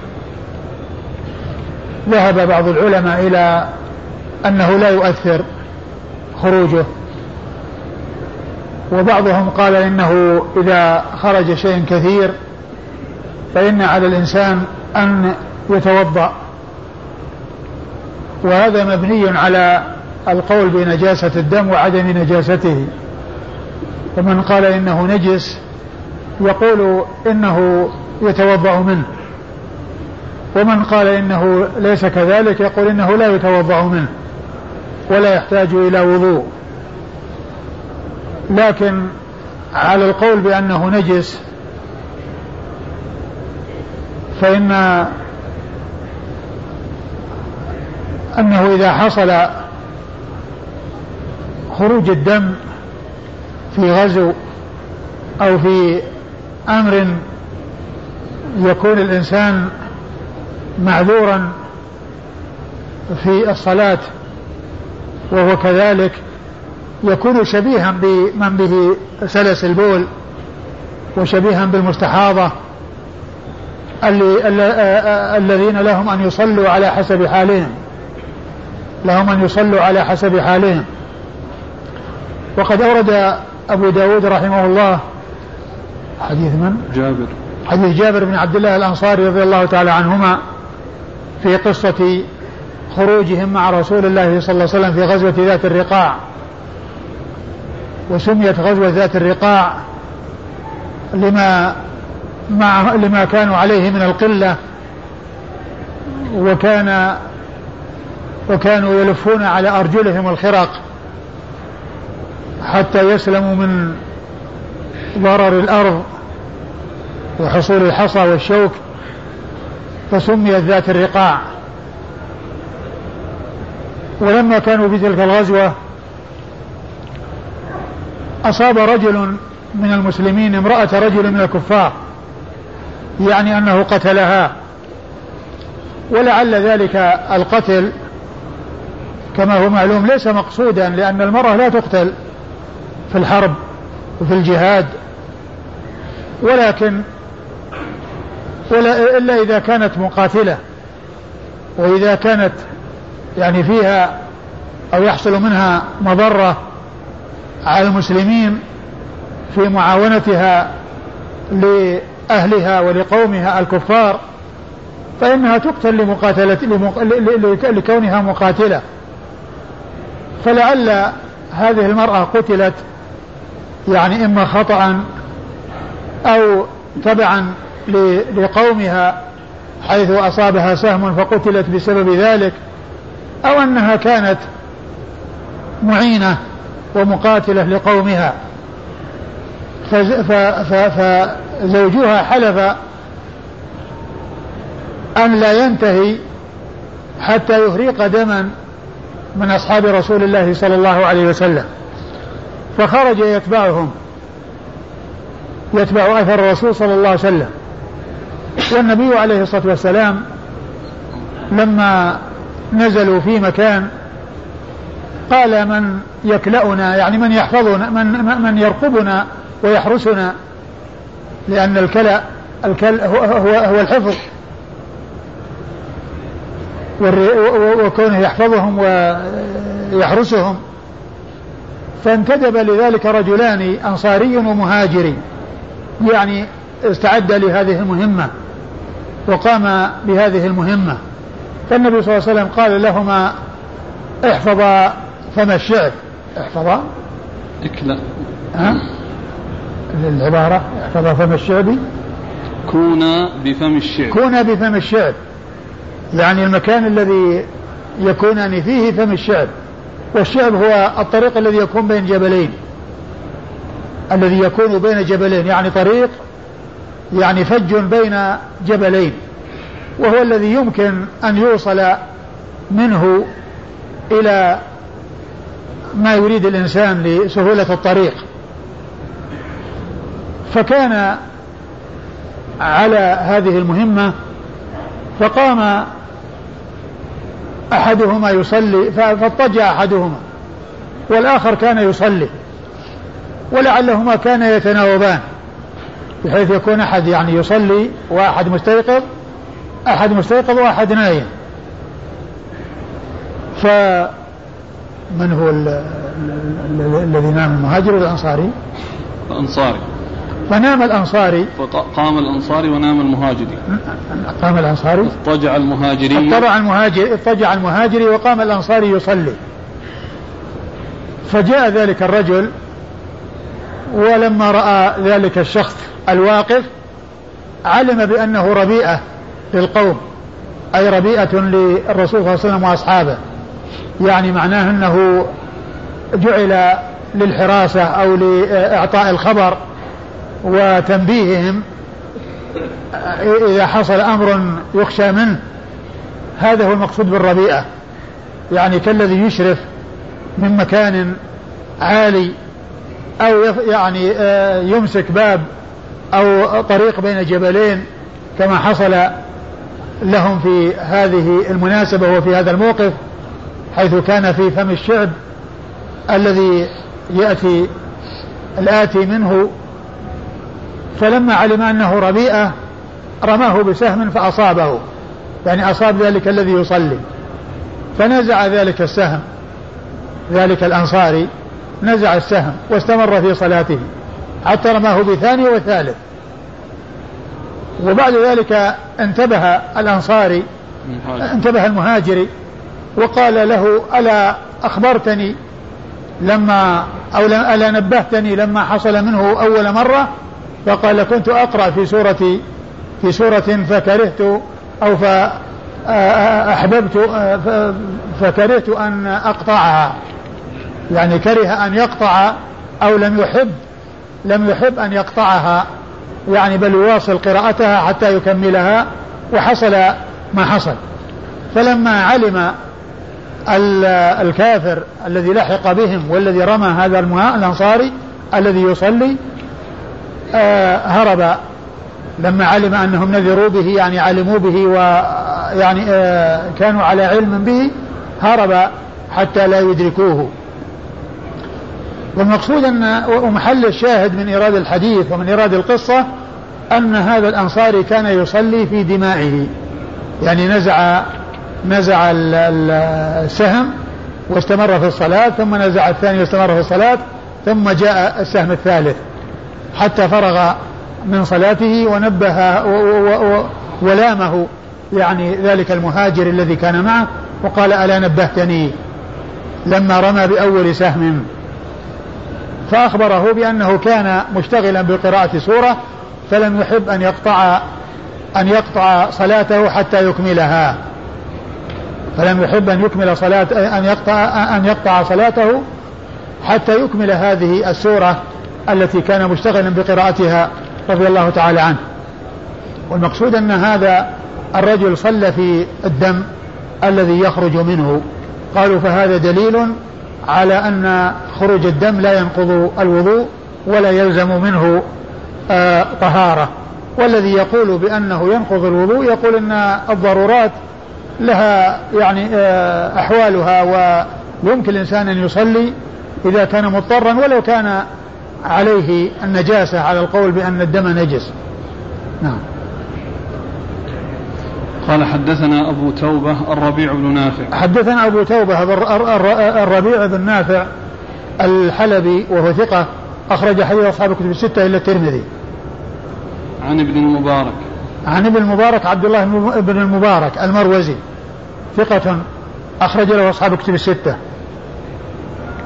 ذهب بعض العلماء إلى أنه لا يؤثر خروجه، وبعضهم قال إنه إذا خرج شيء كثير فإن على الإنسان أن يتوضأ، وهذا مبني على القول بنجاسة الدم وعدم نجاسته. ومن قال إنه نجس يقول إنه يتوضأ منه، ومن قال إنه ليس كذلك يقول إنه لا يتوضأ منه ولا يحتاج إلى وضوء. لكن على القول بأنه نجس فإن أنه إذا حصل خروج الدم في غزو أو في أمر يكون الإنسان معذورا في الصلاة وهو كذلك يكون شبيها بمن به سلس البول وشبيها بالمستحاضة الذين لهم أن يصلوا على حسب حالهم لهم أن يصلوا على حسب حالهم. وقد أورد أبو داود رحمه الله حديث من؟ جابر حديث جابر بن عبد الله الأنصاري رضي الله تعالى عنهما في قصة خروجهم مع رسول الله صلى الله عليه وسلم في غزوة ذات الرقاع. وسميت غزوة ذات الرقاع لما مع لما كانوا عليه من القلة وكان وكانوا يلفون على أرجلهم الخرق حتى يسلموا من ضرر الأرض وحصول الحصى والشوك فسميت ذات الرقاع. ولما كانوا بتلك الغزوة أصاب رجل من المسلمين امرأة رجل من الكفار يعني أنه قتلها, ولعل ذلك القتل كما هو معلوم ليس مقصودا لأن المرأة لا تقتل في الحرب وفي الجهاد, ولكن ولا إلا إذا كانت مقاتلة وإذا كانت يعني فيها أو يحصل منها مضرة على المسلمين في معاونتها لأهلها ولقومها الكفار فإنها تقتل لمقاتلة لكونها مقاتلة. فلعل هذه المرأة قتلت يعني إما خطأ أو تبعا لقومها حيث أصابها سهم فقتلت بسبب ذلك, أو أنها كانت معينة ومقاتلة لقومها فزوجها حلف أن لا ينتهي حتى يهريق دما من أصحاب رسول الله صلى الله عليه وسلم فخرج يتبعهم يتبع أثر الرسول صلى الله عليه وسلم. والنبي عليه الصلاة والسلام لما نزلوا في مكان قال من يكلأنا يعني من يحفظنا من, من يرقبنا ويحرسنا, لأن الكلأ الكلأ هو, هو, هو الحفظ وكونه يحفظهم ويحرسهم. فانتدب لذلك رجلان أنصاري ومهاجري يعني استعد لهذه المهمة وقام بهذه المهمة. فالنبي صلى الله عليه وسلم قال لهما احفظا فم الشعب احفظا اكلا ها العبارة احفظا فم الشعب كونا بفم الشعب كونا بفم الشعب يعني المكان الذي يكونان فيه فم الشعب. والشعب هو الطريق الذي يكون بين جبلين الذي يكون بين جبلين يعني طريق يعني فج بين جبلين وهو الذي يمكن أن يوصل منه إلى ما يريد الإنسان لسهولة الطريق. فكان على هذه المهمة فقام أحدهما يصلي فاضطجع أحدهما والآخر كان يصلي, ولعلهما كان يتناوبان بحيث يكون أحد يعني يصلي وأحد مستيقظ أحد مستيقظ وأحد نايم. فمن هو الذي نام المهاجر والأنصاري الأنصاري فنام الأنصاري فقام الأنصاري ونام المهاجري قام الأنصاري اضطجع المهاجري اضطجع المهاجري وقام الأنصاري يصلي. فجاء ذلك الرجل ولما رأى ذلك الشخص الواقف علم بأنه ربيئة للقوم أي ربيئة للرسول صلى الله عليه وسلم وأصحابه يعني معناه أنه جعل للحراسة أو لإعطاء الخبر وتنبيههم إذا حصل أمر يخشى منه. هذا هو المقصود بالربيئة يعني كالذي يشرف من مكان عالي أو يعني يمسك باب أو طريق بين جبلين كما حصل لهم في هذه المناسبة وفي هذا الموقف. حيث كان في فم الشعب الذي يأتي الآتي منه، فلما علم أنه ربيئة رماه بسهم فأصابه، يعني أصاب ذلك الذي يصلي، فنزع ذلك السهم، ذلك الأنصاري نزع السهم واستمر في صلاته حتى رماه بثاني وثالث. وبعد ذلك انتبه الأنصاري، انتبه المهاجري وقال له: ألا أخبرتني لما أو ألا نبهتني لما حصل منه أول مرة؟ فقال: كنت أقرأ في سورة في سورة فكرهت أو فأحببت فكرهت أن أقطعها، يعني كره أن يقطع أو لم يحب لم يحب أن يقطعها، يعني بل يواصل قراءتها حتى يكملها، وحصل ما حصل. فلما علم الكافر الذي لحق بهم والذي رمى هذا الأنصاري الذي يصلي هرب، لما علم أنهم نذروا به، يعني علموا به ويعني كانوا على علم به، هرب حتى لا يدركوه. والمقصود أن ومحل الشاهد من إيراد الحديث ومن إيراد القصة أن هذا الأنصاري كان يصلي في دمائه، يعني نزع نزع السهم واستمر في الصلاة، ثم نزع الثاني واستمر في الصلاة، ثم جاء السهم الثالث حتى فرغ من صلاته ونبه ولامه، يعني ذلك المهاجر الذي كان معه، وقال: ألا نبهتني لما رمى بأول سهم؟ فأخبره بأنه كان مشتغلا بقراءة سورة فلم يحب أن يقطع أن يقطع صلاته حتى يكملها، فلم يحب أن يكمل صلاة أن يقطع أن يقطع صلاته حتى يكمل هذه السورة التي كان مشتغلا بقراءتها رضي الله تعالى عنه. والمقصود أن هذا الرجل صلى في الدم الذي يخرج منه. قالوا: فهذا دليل على أن خروج الدم لا ينقض الوضوء ولا يلزم منه آه طهارة. والذي يقول بأنه ينقض الوضوء يقول أن الضرورات لها يعني آه أحوالها، ويمكن الإنسان أن يصلي إذا كان مضطرا ولو كان عليه النجاسة على القول بأن الدم نجس. نعم. قال: حدثنا أبو توبة الربيع بن نافع. حدثنا أبو توبة الربيع بن نافع الحلبي وهو ثقة، أخرج حديث أصحاب الكتب الستة إلا الترمذي. عن ابن المبارك. عن ابن المبارك عبد الله بن المبارك المروزي، ثقة، أخرج له أصحاب الكتب الستة.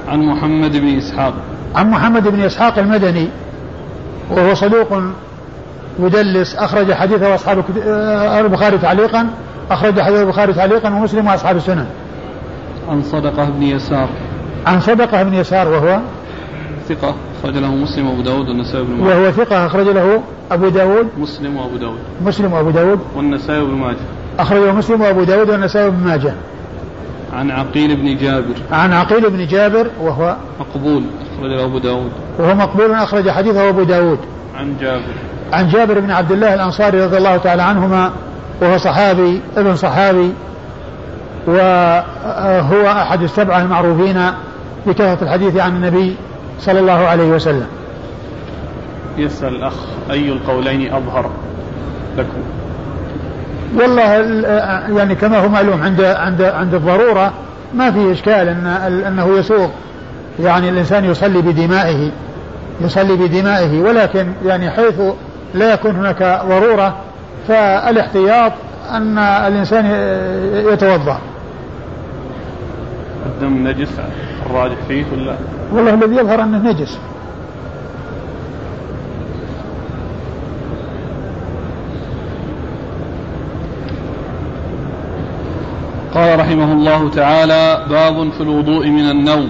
عن محمد بن إسحاق. عن محمد بن إسحاق المدني وهو صدوق يدلس، أخرج حديثه أصحاب البخاري تعليقا، أخرج حديث البخاري تعليقا ومسلم وأصحاب السنن. عن صدقة بن يسار. عن صدقة بن يسار وهو ثقة، أخرج له مسلم وأبو داود والنسائي بن ماجه. وهو ثقة، أخرج له أبو داود مسلم وأبو داود مسلم وأبو داود والنسائي بن ماجه، أخرج له مسلم وأبو داود والنسائي بن ماجه. عن عقيل بن جابر. عن عقيل بن جابر وهو مقبول، أخرج له أبو داود وهو مقبول، أخرج حديثه أبو داود. عن جابر. عن جابر بن عبد الله الأنصاري رضي الله تعالى عنهما، وهو صحابي ابن صحابي، وهو أحد السبعة المعروفين بكثرة الحديث عن النبي صلى الله عليه وسلم. يسأل الأخ: أي القولين أظهر لكم؟ والله يعني كما هو معلوم عند عند عند الضرورة ما فيه إشكال أن أنه يسوق، يعني الإنسان يصلي بدمائه يصلي بدمائه ولكن يعني حيث لا يكون هناك ضرورة فالاحتياط أن الإنسان يتوضأ. الدم نجس الراجح فيه ولا؟ والله الذي يظهر أنه نجس. قال رحمه الله تعالى: باب في الوضوء من النوم.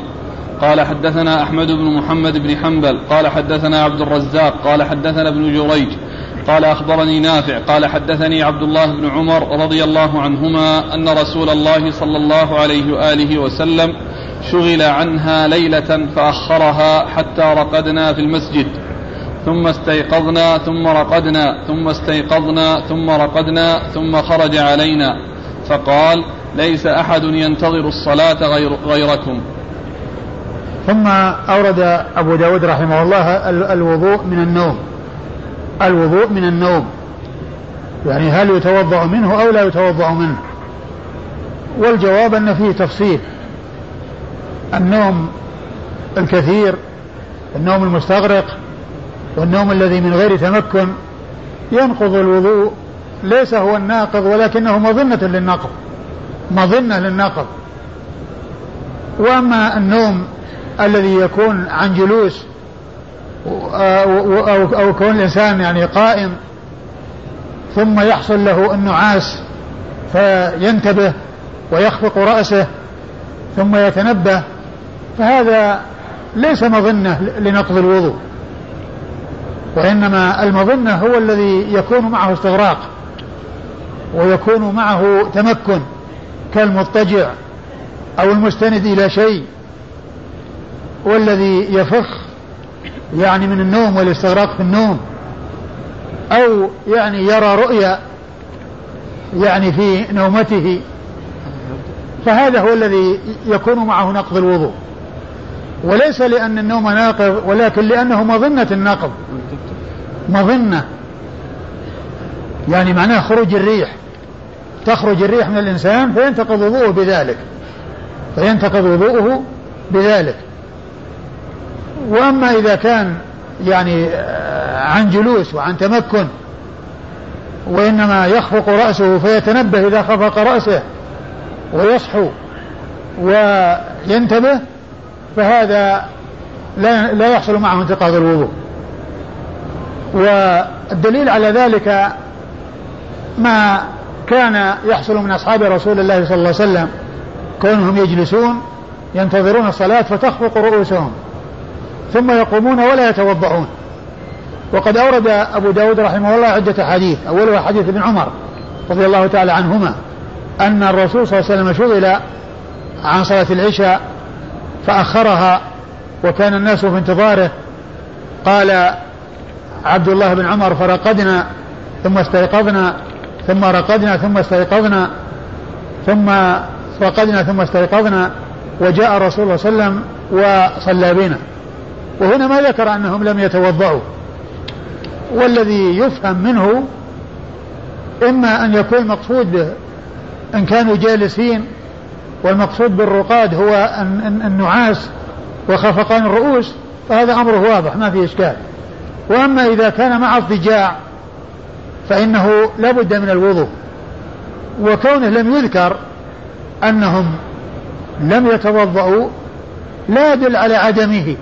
قال: حدثنا أحمد بن محمد بن حنبل قال: حدثنا عبد الرزاق قال: حدثنا ابن جريج قال: أخبرني نافع قال: حدثني عبد الله بن عمر رضي الله عنهما أن رسول الله صلى الله عليه وآله وسلم شغل عنها ليلة فأخرها حتى رقدنا في المسجد، ثم استيقظنا ثم رقدنا ثم استيقظنا ثم رقدنا ثم خرج علينا فقال: ليس أحد ينتظر الصلاة غير غيركم. ثم أورد أبو داود رحمه الله الوضوء من النوم. الوضوء من النوم يعني هل يتوضأ منه أو لا يتوضأ منه؟ والجواب أن فيه تفصيل. النوم الكثير، النوم المستغرق، والنوم الذي من غير تمكن ينقض الوضوء، ليس هو الناقض ولكنه مظنة للنقض، مظنة للنقض. وأما النوم الذي يكون عن جلوس أو كون الإنسان يعني قائم ثم يحصل له النعاس فينتبه ويخفق رأسه ثم يتنبه، فهذا ليس مظنة لنقض الوضوء، وإنما المظنة هو الذي يكون معه استغراق ويكون معه تمكن كالمضطجع أو المستند إلى شيء، والذي يفخ يعني من النوم والاستغراق في النوم، أو يعني يرى رؤيا يعني في نومته، فهذا هو الذي يكون معه نقض الوضوء، وليس لأن النوم ناقض ولكن لأنه مظنة النقض، مظنة يعني معناه خروج الريح، تخرج الريح من الإنسان فينتقض وضوءه بذلك، فينتقض وضوءه بذلك. وأما إذا كان يعني عن جلوس وعن تمكن وإنما يخفق رأسه فيتنبه إذا خفق رأسه ويصحو وينتبه، فهذا لا, لا يحصل معه انتقاض الوضوء. والدليل على ذلك ما كان يحصل من أصحاب رسول الله صلى الله عليه وسلم، كونهم يجلسون ينتظرون الصلاة فتخفق رؤوسهم ثم يقومون ولا يتوضعون. وقد أورد أبو داود رحمه الله عدة حديث، أولها حديث ابن عمر رضي الله تعالى عنهما أن الرسول صلى الله عليه وسلم شغل عن صلاة العشاء فأخرها وكان الناس في انتظاره، قال عبد الله بن عمر فرقدنا ثم استيقظنا ثم رقدنا ثم استيقظنا ثم رقدنا ثم استيقظنا وجاء رسول الله صلى الله عليه وسلم وصلى بنا. وهنا ما ذكر أنهم لم يتوضعوا، والذي يفهم منه إما أن يكون مقصود به أن كانوا جالسين، والمقصود بالرقاد هو النعاس وخفقان الرؤوس، فهذا أمره واضح ما فيه إشكال. وأما إذا كان مع اضطجاع فإنه لا بد من الوضوء، وكونه لم يذكر أنهم لم يتوضأوا لا دل على عدمه،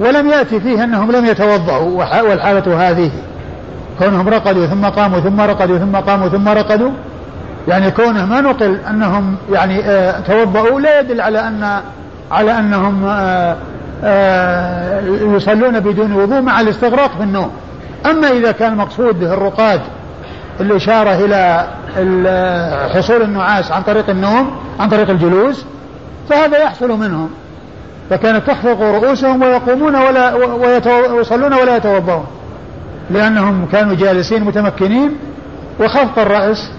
ولم يأتي فيه أنهم لم يتوضأوا والحالة هذه، كونهم رقدوا ثم قاموا ثم رقدوا ثم قاموا ثم رقدوا، يعني كونه ما نقل أنهم يعني آه توضأوا لا يدل على أن على أنهم آه آه يصلون بدون وضوء مع الاستغراق في النوم. أما إذا كان مقصود به الرقاد الإشارة إلى حصول النعاس عن طريق النوم عن طريق الجلوس، فهذا يحصل منهم، فكانت تخفق رؤوسهم ويقومون ولا ويصلون ولا يتوضؤون، لأنهم كانوا جالسين متمكنين. وخفق الرأس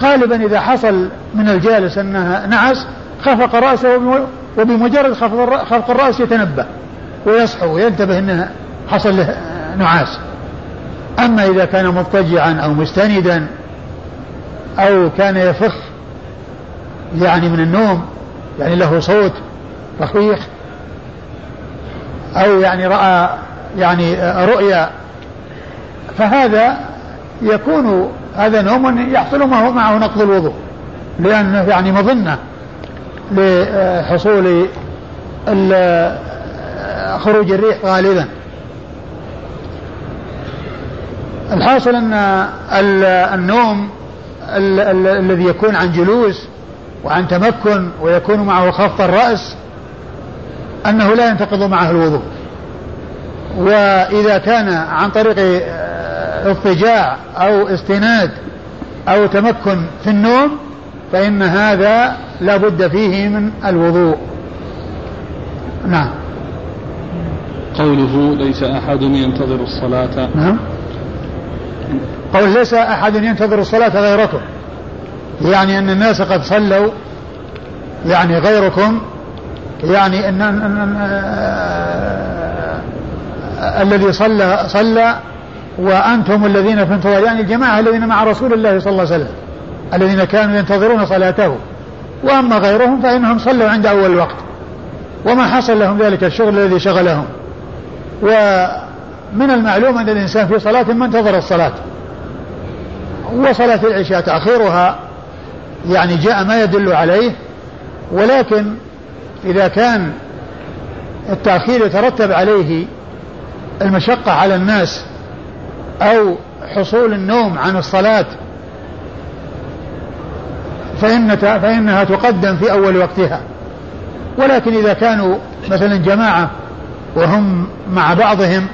غالبا إذا حصل من الجالس أنها نعس خفق رأسه، وبمجرد خفق الرأس يتنبه ويصحو وينتبه أنه حصل له نعاس. أما إذا كان مضطجعا أو مستندا أو كان يفخ يعني من النوم، يعني له صوت رخيخ، أو يعني رأى يعني رؤيا، فهذا يكون هذا نوم يحصل معه نقض الوضوء، لأنه يعني مظنة لحصول خروج الريح غالبا. الحاصل أن النوم الذي يكون عن جلوس وعن تمكن ويكون معه خفض الرأس أنه لا ينتقض معه الوضوء، وإذا كان عن طريق اضطجاع أو استناد أو تمكن في النوم فإن هذا لا بد فيه من الوضوء. نعم. قوله ليس أحد ينتظر الصلاة، نعم، قول ليس أحد ينتظر الصلاة غيركم، يعني أن الناس قد صلوا يعني غيركم يعني أن الذي صلى صلى وأنتم الذين في انتظار يعني الجماعة الذين مع رسول الله صلى الله عليه وسلم الذين كانوا ينتظرون صلاته، وأما غيرهم فإنهم صلوا عند أول وقت وما حصل لهم ذلك الشغل الذي شغلهم. ومن المعلوم أن الإنسان في صلاة ما انتظر الصلاة، وصلاة العشاء تأخيرها يعني جاء ما يدل عليه، ولكن إذا كان التأخير يترتب عليه المشقة على الناس أو حصول النوم عن الصلاة فإنها تقدم في أول وقتها. ولكن إذا كانوا مثلا جماعة وهم مع بعضهم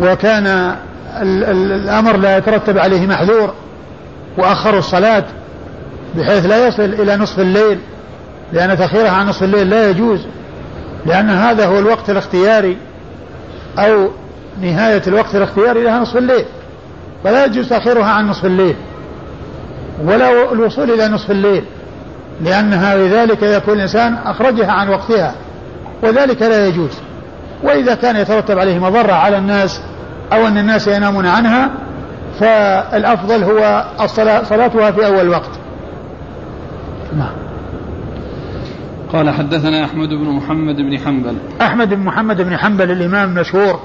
وكان الأمر لا يترتب عليه محذور وأخروا الصلاة بحيث لا يصل إلى نصف الليل، لأن تأخيرها عن نصف الليل لا يجوز، لأن هذا هو الوقت الاختياري أو نهاية الوقت الاختياري لها نصف الليل، فلا يجوز تأخيرها عن نصف الليل ولا الوصول إلى نصف الليل، لأنها لذلك يكون الإنسان أخرجها عن وقتها وذلك لا يجوز. وإذا كان يترتب عليه مضرة على الناس أو أن الناس ينامون عنها فالأفضل هو الصلاة صلاتها في أول وقت. قال حدثنا أحمد بن محمد بن حنبل. أحمد بن محمد بن حنبل الإمام المشهور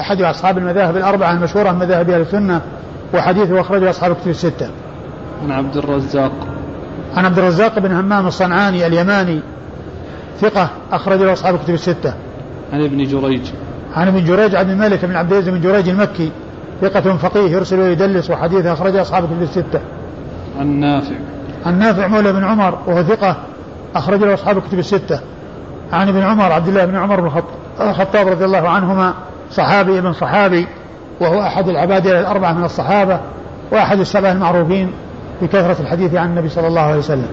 أحد أصحاب المذاهب الأربعة المشهورة مذاهب أهل السنة، وحديثه أخرجه أصحاب الكتب الستة. عن عبد الرزاق عن عبد الرزاق بن همام الصنعاني اليماني ثقة أخرج له أصحاب الكتب الستة. عن ابن جريج عن ابن جريج عبد الملك بن عبد العزيز بن جريج المكي ثقة فقيه يرسل ويدلس، وحديثه أخرجه أصحاب الكتب الستة. عن نافع عن نافع مولى بن عمر وهو ثقة أخرج له أصحاب الكتب الستة. عن ابن عمر عبد الله بن عمر بن الخطاب رضي الله عنهما صحابي ابن صحابي، وهو أحد العبادة الأربعة من الصحابة وأحد السبع المعروفين بكثرة الحديث عن النبي صلى الله عليه وسلم.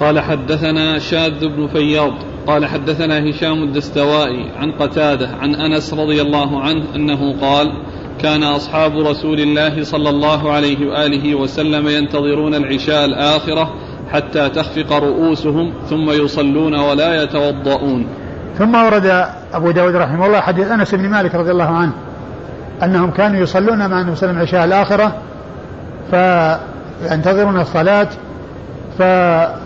قال حدثنا شاذ بن فياض قال حدثنا هشام الدستوائي عن قتاده عن أنس رضي الله عنه أنه قال كان أصحاب رسول الله صلى الله عليه وآله وسلم ينتظرون العشاء الآخرة حتى تخفق رؤوسهم ثم يصلون ولا يتوضؤون. ثم ورد أبو داود رحمه الله حديث أنس بن مالك رضي الله عنه أنهم كانوا يصلون مع النبي صلى الله عليه وسلم العشاء الآخرة فينتظرون الصلاة فتخفق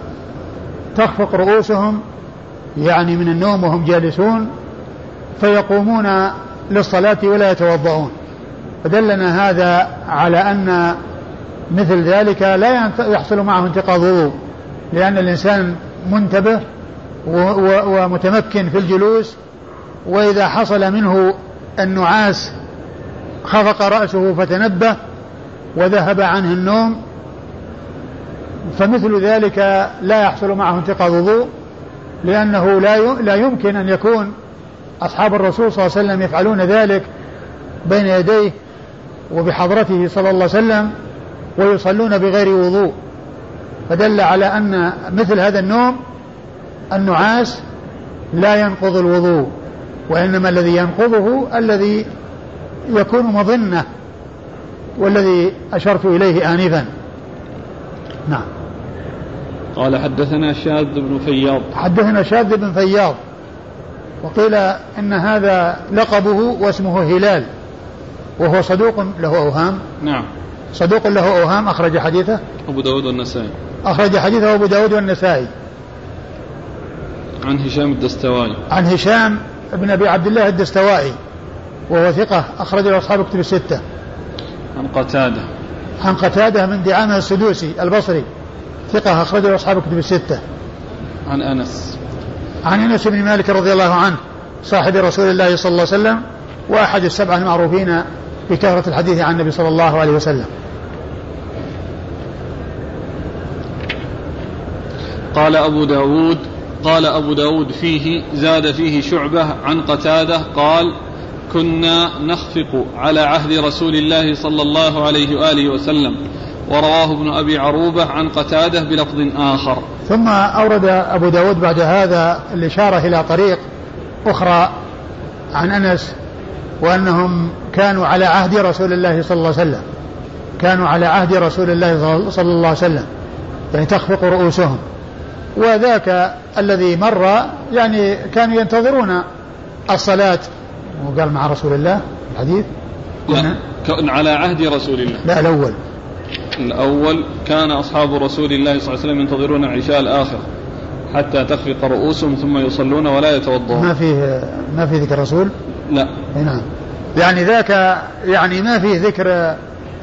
رؤوسهم يعني من النوم وهم جالسون فيقومون للصلاة ولا يتوضؤون. فدلنا هذا على أن مثل ذلك لا يحصل معه انتقاض وضوء، لأن الإنسان منتبه ومتمكن في الجلوس، وإذا حصل منه النعاس خفق رأسه فتنبه وذهب عنه النوم، فمثل ذلك لا يحصل معه انتقاض وضوء، لأنه لا يمكن أن يكون أصحاب الرسول صلى الله عليه وسلم يفعلون ذلك بين يديه وبحضرته صلى الله عليه وسلم ويصلون بغير وضوء. فدل على أن مثل هذا النوم النعاس لا ينقض الوضوء، وإنما الذي ينقضه الذي يكون مظنة والذي أشرت إليه آنفا. نعم. قال حدثنا شاذ بن فياض حدثنا شاذ بن فياض وقيل إن هذا لقبه واسمه هلال، وهو صدوق له أوهام. نعم صدوق له أوهام أخرج حديثه أبو داود والنسائي أخرج حديثه أبو داود والنسائي. عن هشام الدستوائي عن هشام بن أبي عبد الله الدستوائي وهو ثقة أخرج له أصحاب الكتب الستة. عن قتاده عن قتاده من دعامة السدوسي البصري ثقة أخرج له أصحاب الكتب الستة. عن أنس عن أنس بن مالك رضي الله عنه صاحب رسول الله صلى الله عليه وسلم وأحد السبعة المعروفين بكثرة الحديث عن النبي صلى الله عليه وسلم. قال أبو داود قال أبو داود فيه زاد فيه شعبة عن قتاده قال كنا نخفق على عهد رسول الله صلى الله عليه وآله وسلم، ورواه ابن أبي عروبة عن قتاده بلفظ آخر. ثم أورد أبو داود بعد هذا الإشارة إلى طريق أخرى عن أنس وأنهم كانوا على عهد رسول الله صلى الله عليه وسلم، كانوا على عهد رسول الله صلى الله عليه وسلم، يعني تخفق رؤوسهم. وذاك الذي مر يعني كانوا ينتظرون الصلاة، وقال مع رسول الله الحديث كان على عهد رسول الله. لا الأول الأول كان أصحاب رسول الله صلى الله عليه وسلم ينتظرون عشاء الآخر حتى تخفق رؤوسهم ثم يصلون ولا يتوضؤون. ما فيه ما في ذكر رسول؟ لا. نعم. يعني ذاك يعني ما فيه ذكر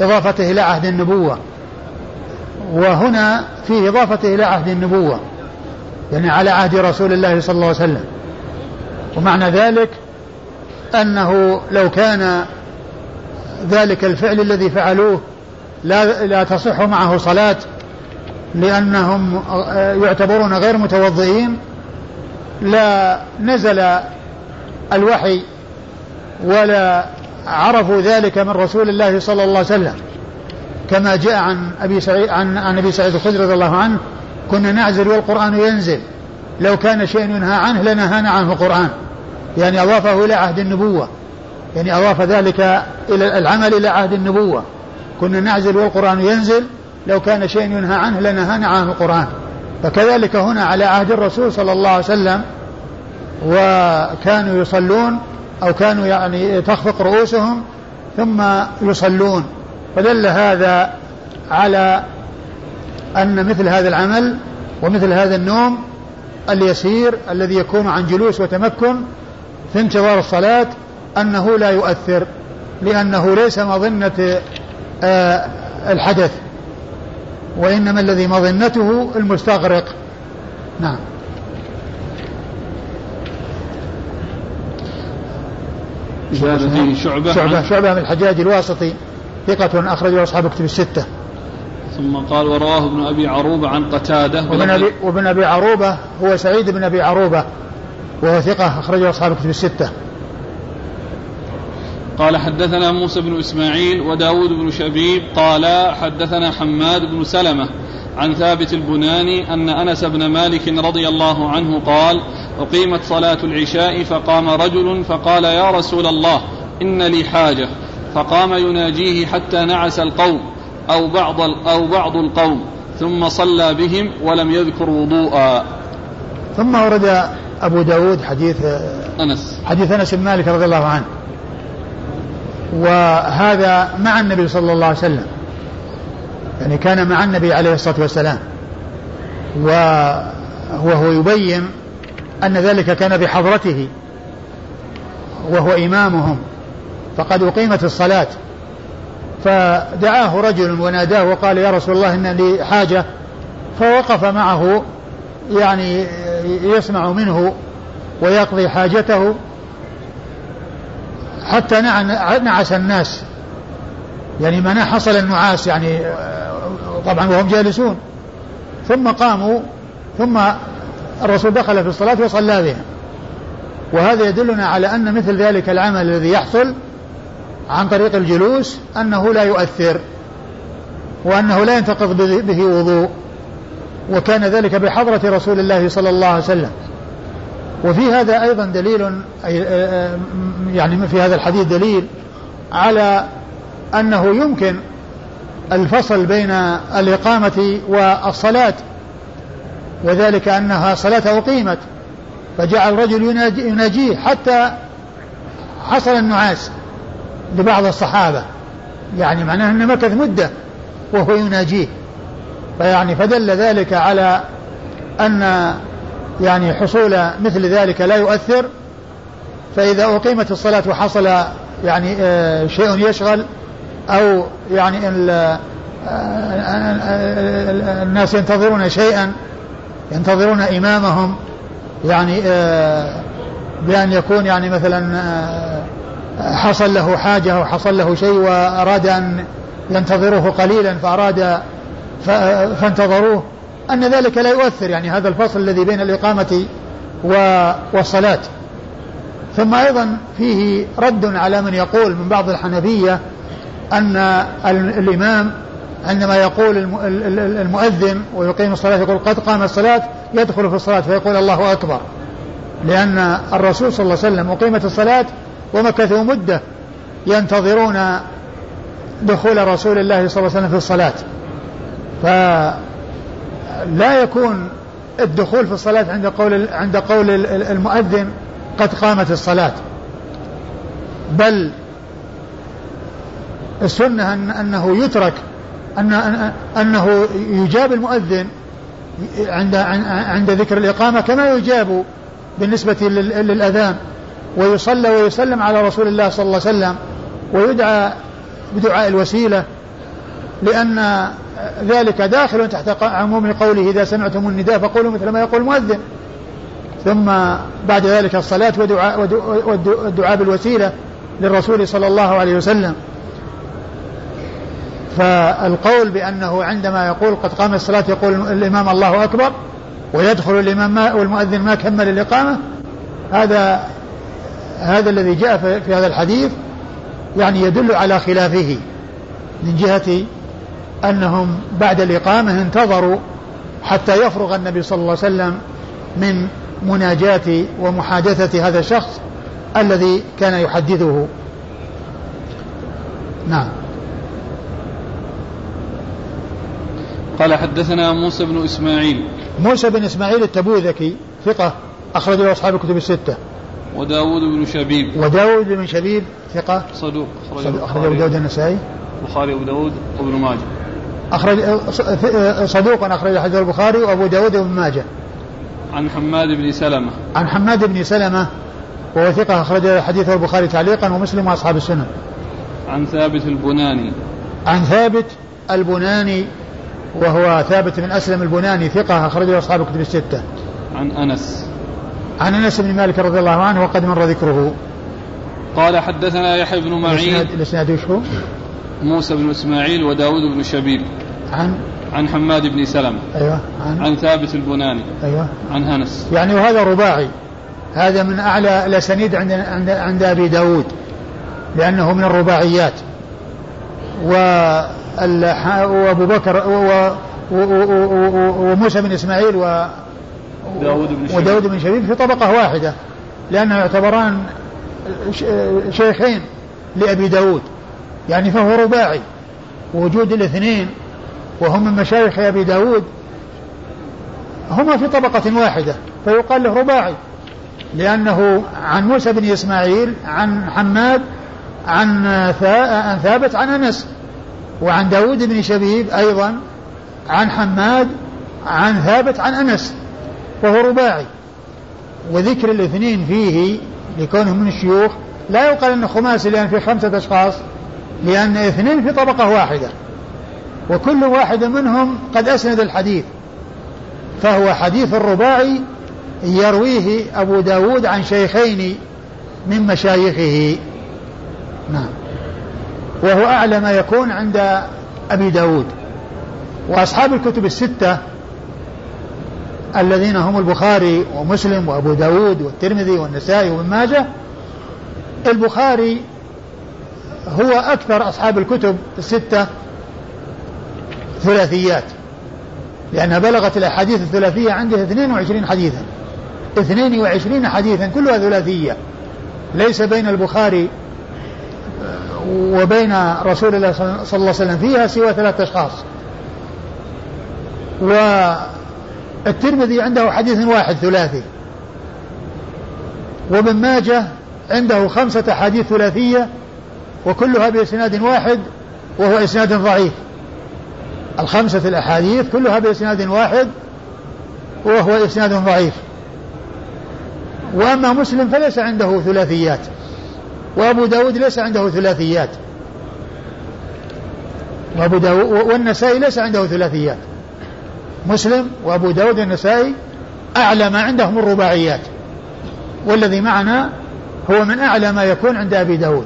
إضافته إلى عهد النبوة، وهنا فيه إضافته إلى عهد النبوة، يعني على عهد رسول الله صلى الله عليه وسلم. ومعنى ذلك أنه لو كان ذلك الفعل الذي فعلوه لا, لا تصح معه صلاة لأنهم يعتبرون غير متوضئين، لا نزل الوحي ولا عرفوا ذلك من رسول الله صلى الله عليه وسلم، كما جاء عن أبي سعيد عن, عن أبي سعيد الخدري رضي الله عنه: كنا نعزل والقرآن ينزل، لو كان شيء ينهى عنه لنهانا عنه القرآن. يعني أضافه إلى عهد النبوة، يعني أضاف ذلك إلى العمل إلى عهد النبوة. كنا نعزل والقرآن ينزل، لو كان شيء ينهى عنه لنهانا عنه القرآن. فكذلك هنا على عهد الرسول صلى الله عليه وسلم، وكانوا يصلون أو كانوا يعني تخفق رؤوسهم ثم يصلون، فدل هذا على أن مثل هذا العمل ومثل هذا النوم اليسير الذي يكون عن جلوس وتمكن في انتظار الصلاة أنه لا يؤثر، لأنه ليس مظنة الحدث، وإنما الذي مظنته المستغرق. نعم. شعبة شعبة, شعبة من الحجاج الواسطي ثقة، أخرجه أصحاب كتب الستة. ثم قال: ورواه ابن أبي عروبة عن قتادة. وابن أبي, وابن أبي عروبة هو سعيد بن أبي عروبة، وهو ثقة، أخرجه أصحاب كتب الستة. قال: حدثنا موسى بن إسماعيل وداود بن شبيب قال حدثنا حماد بن سلمة عن ثابت البناني أن أنس بن مالك رضي الله عنه قال: أقيمت صلاة العشاء فقام رجل فقال: يا رسول الله إن لي حاجة، فقام يناجيه حتى نعس القوم أو بعض, أو بعض القوم، ثم صلى بهم ولم يذكر وضوءا. ثم ورد أبو داود حديث أنس حديث أنس بن مالك رضي الله عنه، وهذا مع النبي صلى الله عليه وسلم، يعني كان مع النبي عليه الصلاة والسلام، وهو يبين أن ذلك كان بحضرته وهو إمامهم، فقد أقيمت الصلاة، فدعاه رجل وناداه وقال: يا رسول الله إن لي حاجة، فوقف معه يعني يسمع منه ويقضي حاجته حتى نعس الناس، يعني ما حصل النعاس يعني طبعا وهم جالسون، ثم قاموا، ثم الرسول دخل في الصلاة وصلى بهم. وهذا يدلنا على أن مثل ذلك العمل الذي يحصل عن طريق الجلوس أنه لا يؤثر، وأنه لا ينتقض به وضوء، وكان ذلك بحضرة رسول الله صلى الله عليه وسلم. وفي هذا أيضا دليل، يعني في هذا الحديث دليل على أنه يمكن الفصل بين الإقامة والصلاة، وذلك أنها صلاة أقيمت فجعل الرجل يناجيه حتى حصل النعاس لبعض الصحابة، يعني معناه أنه مكث مدة وهو يناجيه، فيعني فدل ذلك على أن يعني حصول مثل ذلك لا يؤثر، فإذا أقيمت الصلاة وحصل يعني شيء يشغل أو يعني الناس ينتظرون شيئا، ينتظرون إمامهم، يعني بأن يكون يعني مثلا حصل له حاجة أو حصل له شيء وأراد أن ينتظره قليلا فأراد فانتظروه، أن ذلك لا يؤثر، يعني هذا الفصل الذي بين الإقامة والصلاة. ثم أيضا فيه رد على من يقول من بعض الحنفية أن الإمام عندما يقول المؤذن ويقيم الصلاة يقول قد قام الصلاة يدخل في الصلاة فيقول الله أكبر، لأن الرسول صلى الله عليه وسلم أقيمت الصلاة ومكثوا مدة ينتظرون دخول رسول الله صلى الله عليه وسلم في الصلاة، فلا يكون الدخول في الصلاة عند قول عند قول المؤذن قد قامت الصلاة، بل السنة أن أنه يترك أن أنه يجاب المؤذن عند عند ذكر الإقامة كما يجاب بالنسبة للأذان، ويصلى ويسلم على رسول الله صلى الله عليه وسلم ويدعى بدعاء الوسيلة، لأن ذلك داخل تحت عموم قوله إذا سمعتم النداء فقولوا مثل ما يقول المؤذن، ثم بعد ذلك الصلاة ودعاء والدعاء بالوسيلة للرسول صلى الله عليه وسلم. فالقول بأنه عندما يقول قد قام الصلاة يقول الإمام الله أكبر ويدخل الإمام والمؤذن ما كمل الإقامة، هذا هذا الذي جاء في هذا الحديث يعني يدل على خلافه، من جهة أنهم بعد الإقامة انتظروا حتى يفرغ النبي صلى الله عليه وسلم من مناجاة ومحادثة هذا الشخص الذي كان يحدثه. نعم. قال حدثنا موسى بن إسماعيل موسى بن إسماعيل التبوذكي ثقة أخرج له أصحاب الكتب الستة، وداود بن شبيب وداود بن شبيب ثقة صدوق أخرجه داود النسائي البخاري وأبو داود وابن ماجه أخرج صدوق أخرج حديث البخاري وأبو داود وابن ماجه. عن حماد بن سلمة عن حماد بن سلمة وهو ثقة أخرج حديث البخاري تعليقا ومسلم وأصحاب السنن. عن ثابت البناني عن ثابت البناني وهو ثابت بن أسلم البناني ثقة أخرجه أصحاب الكتب الستة. عن أنس عن أنس بن مالك رضي الله عنه وقد مر ذكره. قال حدثنا يحيى بن معين الإسناد موسى بن إسماعيل وداود بن شبيب عن عن حماد بن سلمة أيوة عن, عن ثابت البناني أيوة عن أنس، يعني وهذا رباعي، هذا من أعلى الأسانيد عند عند عند أبي داود لأنه من الرباعيات. و وابو بكر وموسى بن اسماعيل وداود بن شبيب في طبقه واحده لانه يعتبران شيخين لابي داود، يعني فهو رباعي، ووجود الاثنين وهم من مشايخ ابي داود هما في طبقه واحده فيقال له رباعي، لانه عن موسى بن اسماعيل عن حماد عن ثابت عن انس، وعن داود بن شبيب أيضا عن حماد عن ثابت عن أنس، وهو رباعي. وذكر الاثنين فيه لكونهم من الشيوخ لا يقال أنه خماسي لأن في خمسة أشخاص، لأن اثنين في طبقة واحدة وكل واحد منهم قد أسند الحديث، فهو حديث الرباعي يرويه أبو داود عن شيخين من مشايخه. نعم. وهو أعلى ما يكون عند أبي داود. وأصحاب الكتب الستة الذين هم البخاري ومسلم وأبو داود والترمذي والنسائي وابن ماجه، البخاري هو أكثر أصحاب الكتب الستة ثلاثيات، لأنها بلغت الأحاديث الثلاثية عنده اثنين وعشرين حديثا اثنين وعشرين حديثا كلها ثلاثية، ليس بين البخاري وبين رسول الله صلى الله عليه وسلم فيها سوى ثلاثة أشخاص. والترمذي عنده حديث واحد ثلاثي، وابن ماجه عنده خمسة أحاديث ثلاثية وكلها بإسناد واحد وهو إسناد ضعيف، الخمسة الأحاديث كلها بإسناد واحد وهو إسناد ضعيف. وأما مسلم فليس عنده ثلاثيات، وأبو داود ليس عنده ثلاثيات، وأبو داود والنسائي ليس عنده ثلاثيات. مسلم وأبو داود والنسائي أعلى ما عندهم الرباعيات، والذي معنا هو من أعلى ما يكون عند أبي داود،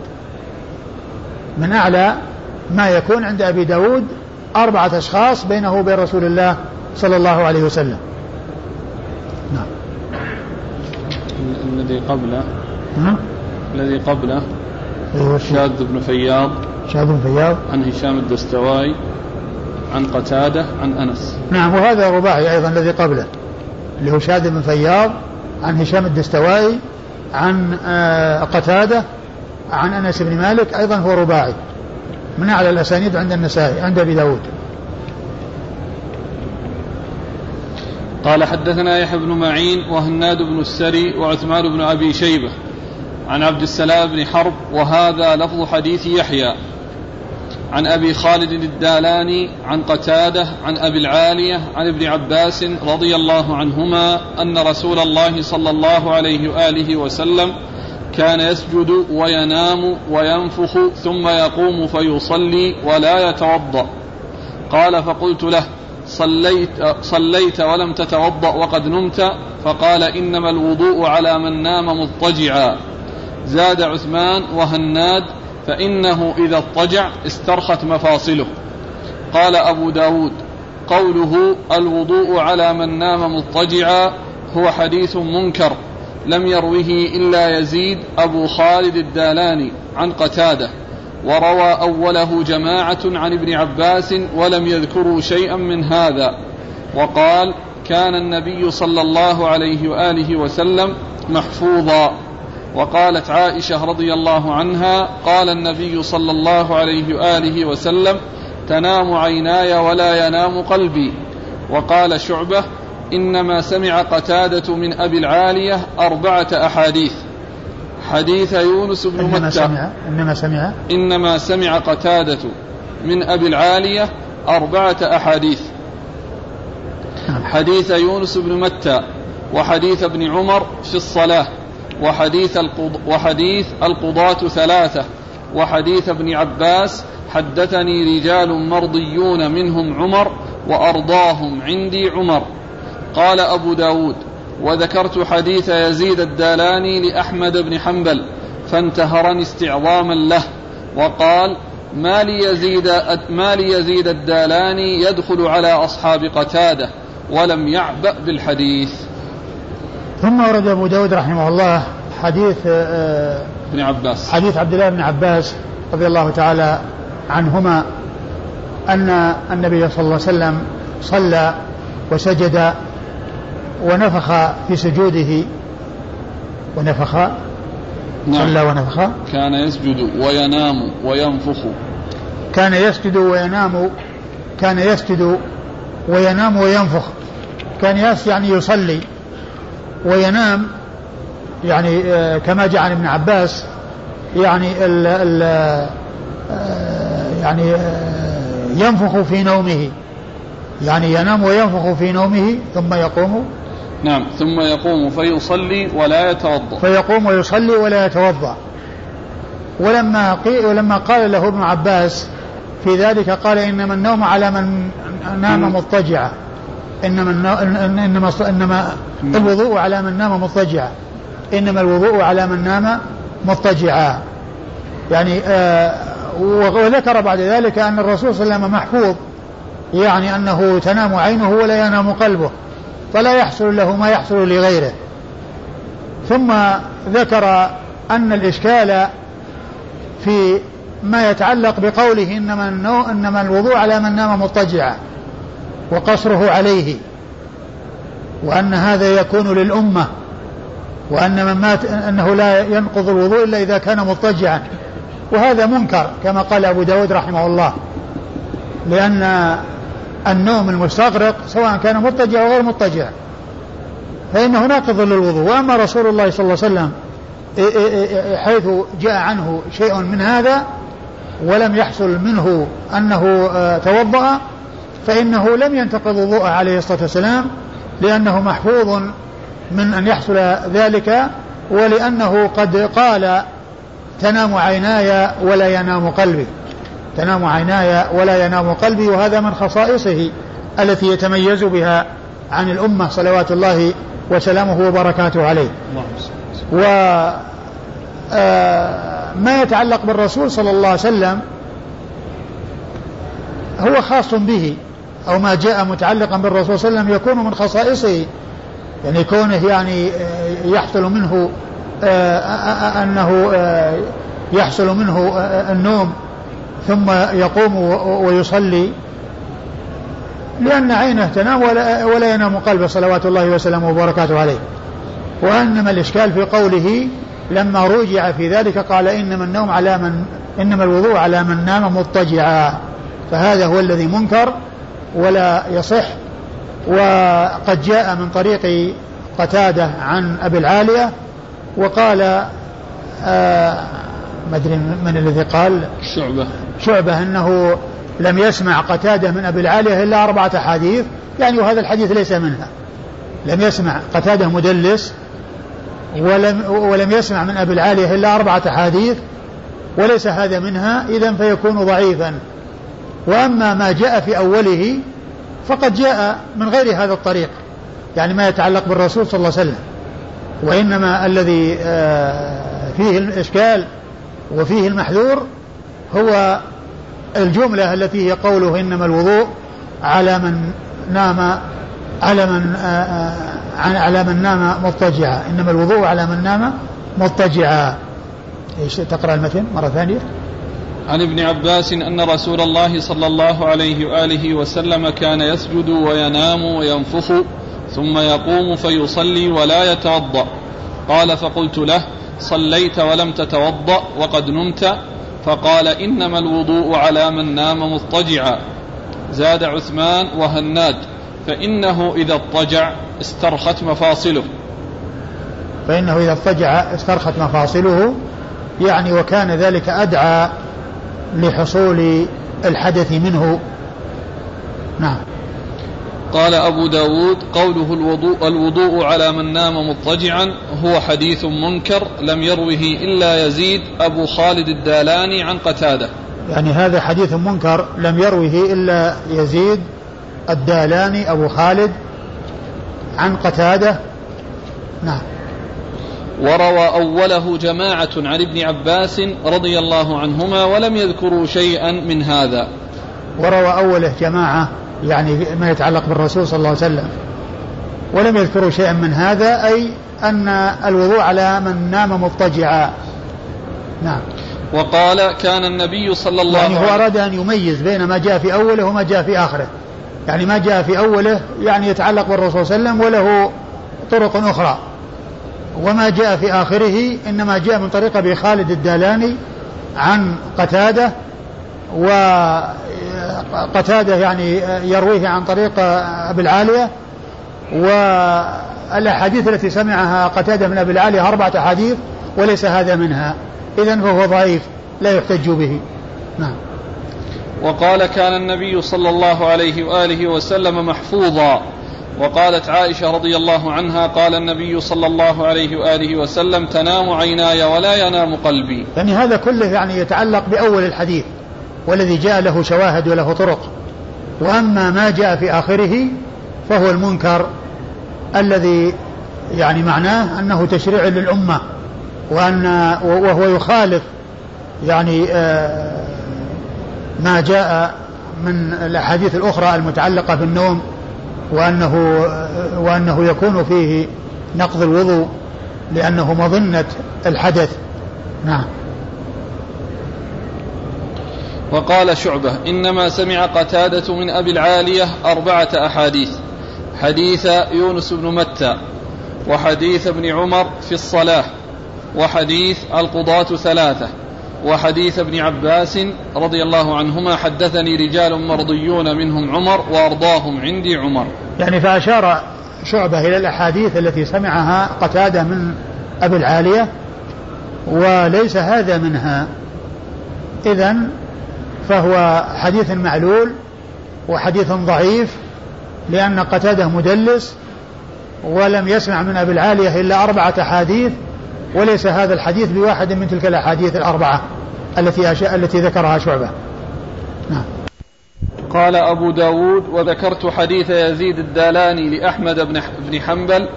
من أعلى ما يكون عند أبي داود أربعة أشخاص بينه وبين رسول الله صلى الله عليه وسلم. نعم. الذي قبله الذي قبله شاذ بن فياض شاذ بن فياض عن هشام الدستوائي عن قتاده عن أنس. نعم. وهذا رباعي أيضا الذي قبله اللي هو شاذ بن فياض عن هشام الدستوائي عن قتاده عن أنس بن مالك أيضا هو رباعي. من أعلى الأسانيد عند النسائي عند أبي داود. قال حدثنا يحيى بن معين وهناد بن السري وعثمان بن أبي شيبة عن عبد السلام بن حرب، وهذا لفظ حديث يحيى، عن أبي خالد الدالاني عن قتاده عن أبي العالية عن ابن عباس رضي الله عنهما أن رسول الله صلى الله عليه وآله وسلم كان يسجد وينام وينفخ ثم يقوم فيصلي ولا يتوضأ. قال فقلت له صليت, صليت ولم تتوضأ وقد نمت؟ فقال إنما الوضوء على من نام مضطجعا. زاد عثمان وهناد فإنه إذا اضطجع استرخت مفاصله. قال أبو داود قوله الوضوء على من نام مضطجعا هو حديث منكر لم يروه إلا يزيد أبو خالد الدالاني عن قتادة، وروى أوله جماعة عن ابن عباس ولم يذكروا شيئا من هذا. وقال كان النبي صلى الله عليه وآله وسلم محفوظا. وقالت عائشة رضي الله عنها قال النبي صلى الله عليه وآله وسلم تنام عيناي ولا ينام قلبي. وقال شعبة إنما سمع قتادة من أبي العالية أربعة أحاديث، حديث يونس بن متى إنما سمع, إنما سمع إنما سمع قتادة من أبي العالية أربعة أحاديث، حديث يونس بن متى وحديث ابن عمر في الصلاة وحديث وحديث القضاة ثلاثة وحديث ابن عباس حدثني رجال مرضيون منهم عمر وأرضاهم عندي عمر. قال أبو داود وذكرت حديث يزيد الدالاني لأحمد بن حنبل فانتهرني استعظاما له، وقال ما ليزيد, ما ليزيد الدالاني يدخل على أصحاب قتادة، ولم يعبأ بالحديث. ثم ورد أبو داود رحمه الله حديث ابن عباس، حديث عبد الله بن عباس رضي الله تعالى عنهما أن النبي صلى الله عليه وسلم صلى وسجد ونفخ في سجوده ونفخ نعم. صلى ونفخ كان يسجد وينام وينفخ كان يسجد وينام كان يسجد وينام وينفخ كان يس يعني يصلي وينام يعني كما جاء عن ابن عباس يعني ال ال يعني ينفخ في نومه يعني ينام وينفخ في نومه ثم يقوم نعم ثم يقوم فيصلي ولا يتوضأ فيقوم ويصلي ولا يتوضأ. ولما قيل ولما قال له ابن عباس في ذلك قال إنما النوم على من نام مضطجعا إنما, إنما, إنما الوضوء على من نام مضطجعا إنما الوضوء على من نام مضطجعا يعني آه وذكر بعد ذلك أن الرسول صلى الله عليه وسلم محفوظ يعني أنه تنام عينه ولا ينام قلبه فلا يحصل له ما يحصل لغيره. ثم ذكر أن الإشكال في ما يتعلق بقوله إنما, إنما الوضوء على من نام مضطجعا وقصره عليه، وأن هذا يكون للأمة، وأن من مات أنه لا ينقض الوضوء إلا إذا كان مضطجعا، وهذا منكر كما قال أبو داود رحمه الله، لأن النوم المستغرق سواء كان مضطجع أو غير مضطجع فإنه ناقض للوضوء. وأما رسول الله صلى الله عليه وسلم حيث جاء عنه شيء من هذا ولم يحصل منه أنه توضأ فإنه لم ينتقض الوضوء عليه الصلاة والسلام لأنه محفوظ من أن يحصل ذلك، ولأنه قد قال تنام عيناي ولا ينام قلبي تنام عيناي ولا ينام قلبي وهذا من خصائصه التي يتميز بها عن الأمة صلوات الله وسلامه وبركاته عليه. وما يتعلق بالرسول صلى الله عليه وسلم هو خاص به، أو ما جاء متعلقا بالرسول صلى الله عليه وسلم يكون من خصائصه، يعني كونه يعني يحصل منه أنه يحصل منه النوم ثم يقوم ويصلي لأن عينه تنام ولا ينام قلبه صلوات الله وسلامه وبركاته عليه. وإنما الإشكال في قوله لما رجع في ذلك قال إنما النوم على من إنما الوضوء على من نام مضطجعا، فهذا هو الذي منكر ولا يصح. وقد جاء من طريق قتاده عن أبي العالية وقال آه ما أدري من الذي قال شعبة شعبة أنه لم يسمع قتاده من أبي العالية إلا أربعة أحاديث، يعني وهذا الحديث ليس منها. لم يسمع قتاده مدلس ولم, ولم يسمع من أبي العالية إلا أربعة أحاديث وليس هذا منها، إذن فيكون ضعيفا. وأما ما جاء في أوله فقد جاء من غير هذا الطريق، يعني ما يتعلق بالرسول صلى الله عليه وسلم، وإنما الذي فيه الإشكال وفيه المحذور هو الجملة التي هي قوله إنما الوضوء على من نام على من على من نام مضطجعا، إنما الوضوء على من نام مضطجعا. ايش تقرأ المتن مرة ثانية؟ عن ابن عباس أن رسول الله صلى الله عليه وآله وسلم كان يسجد وينام وينفخ ثم يقوم فيصلي ولا يتوضأ. قال فقلت له صليت ولم تتوضأ وقد نمت؟ فقال إنما الوضوء على من نام مضطجعا. زاد عثمان وهناد فإنه إذا اضطجع استرخت مفاصله فإنه إذا اضطجع استرخت مفاصله يعني وكان ذلك أدعى لحصول الحدث منه. نعم. قال أبو داود قوله الوضوء, الوضوء على من نام مضطجعا هو حديث منكر لم يروه إلا يزيد أبو خالد الدالاني عن قتادة، يعني هذا حديث منكر لم يروه إلا يزيد الدالاني أبو خالد عن قتادة. نعم. وروى أوله جماعة عن ابن عباس رضي الله عنهما ولم يذكروا شيئا من هذا. وروى أوله جماعة يعني ما يتعلق بالرسول صلى الله عليه وسلم ولم يذكروا شيئا من هذا، أي أن الوضوء على من نام مضطجعا. نعم. وقال كان النبي صلى الله عليه وسلم، يعني هو أراد أن يميز بين ما جاء في أوله وما جاء في آخره، يعني ما جاء في أوله يعني يتعلق بالرسول صلى الله عليه وسلم وله طرق أخرى، وما جاء في آخره إنما جاء من طريق أبي خالد الدالاني عن قتادة، وقتادة يعني يرويه عن طريق أبي العالية، والأحاديث التي سمعها قتادة من أبي العالية أربعة أحاديث وليس هذا منها، إذن فهو ضعيف لا يحتج به. نعم. وقال كان النبي صلى الله عليه وآله وسلم محفوظا. وقالت عائشة رضي الله عنها قال النبي صلى الله عليه وآله وسلم تنام عيناي ولا ينام قلبي. يعني هذا كله يعني يتعلق بأول الحديث والذي جاء له شواهد وله طرق، وأما ما جاء في آخره فهو المنكر الذي يعني معناه أنه تشريع للأمة، وأن وهو يخالف يعني ما جاء من الأحاديث الأخرى المتعلقة بالنوم، وأنه, وأنه يكون فيه نقض الوضوء لأنه مظنة الحدث. نعم. وقال شعبة إنما سمع قتادة من أبي العالية أربعة أحاديث، حديث يونس بن متى، وحديث ابن عمر في الصلاة، وحديث القضاة ثلاثة، وحديث ابن عباس رضي الله عنهما حدثني رجال مرضيون منهم عمر وأرضاهم عندي عمر. يعني فأشار شعبة إلى الأحاديث التي سمعها قتادة من أبي العالية وليس هذا منها، إذن فهو حديث معلول وحديث ضعيف، لأن قتادة مدلس ولم يسمع من أبي العالية إلا أربعة أحاديث وليس هذا الحديث بواحد من تلك الأحاديث الأربعة التي أش... التي ذكرها شعبة. نعم. قال أبو داود وذكرت حديث يزيد الدالاني لأحمد بن بن حنبل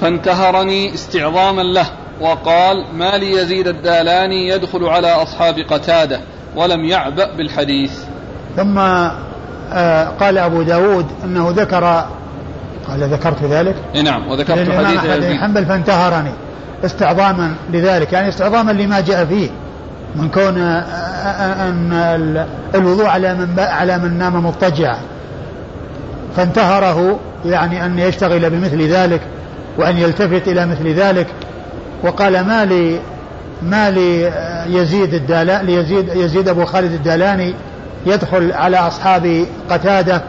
فانتهرني استعظاما له وقال ما ليزيد الدالاني يدخل على أصحاب قتادة ولم يعبأ بالحديث. ثم آه قال أبو داود أنه ذكر قال ذكرت ذلك نعم وذكرت حديث أحمد بن حنبل فانتهرني استعظاما لذلك، يعني استعظاما لما جاء فيه من كون أن الوضوء على من على من نام مضطجعا، فانتهره يعني أن يشتغل بمثل ذلك وأن يلتفت إلى مثل ذلك، وقال ما لي ما لي يزيد الدالا ليزيد يزيد أبو خالد الدالاني يدخل على أصحاب قتادة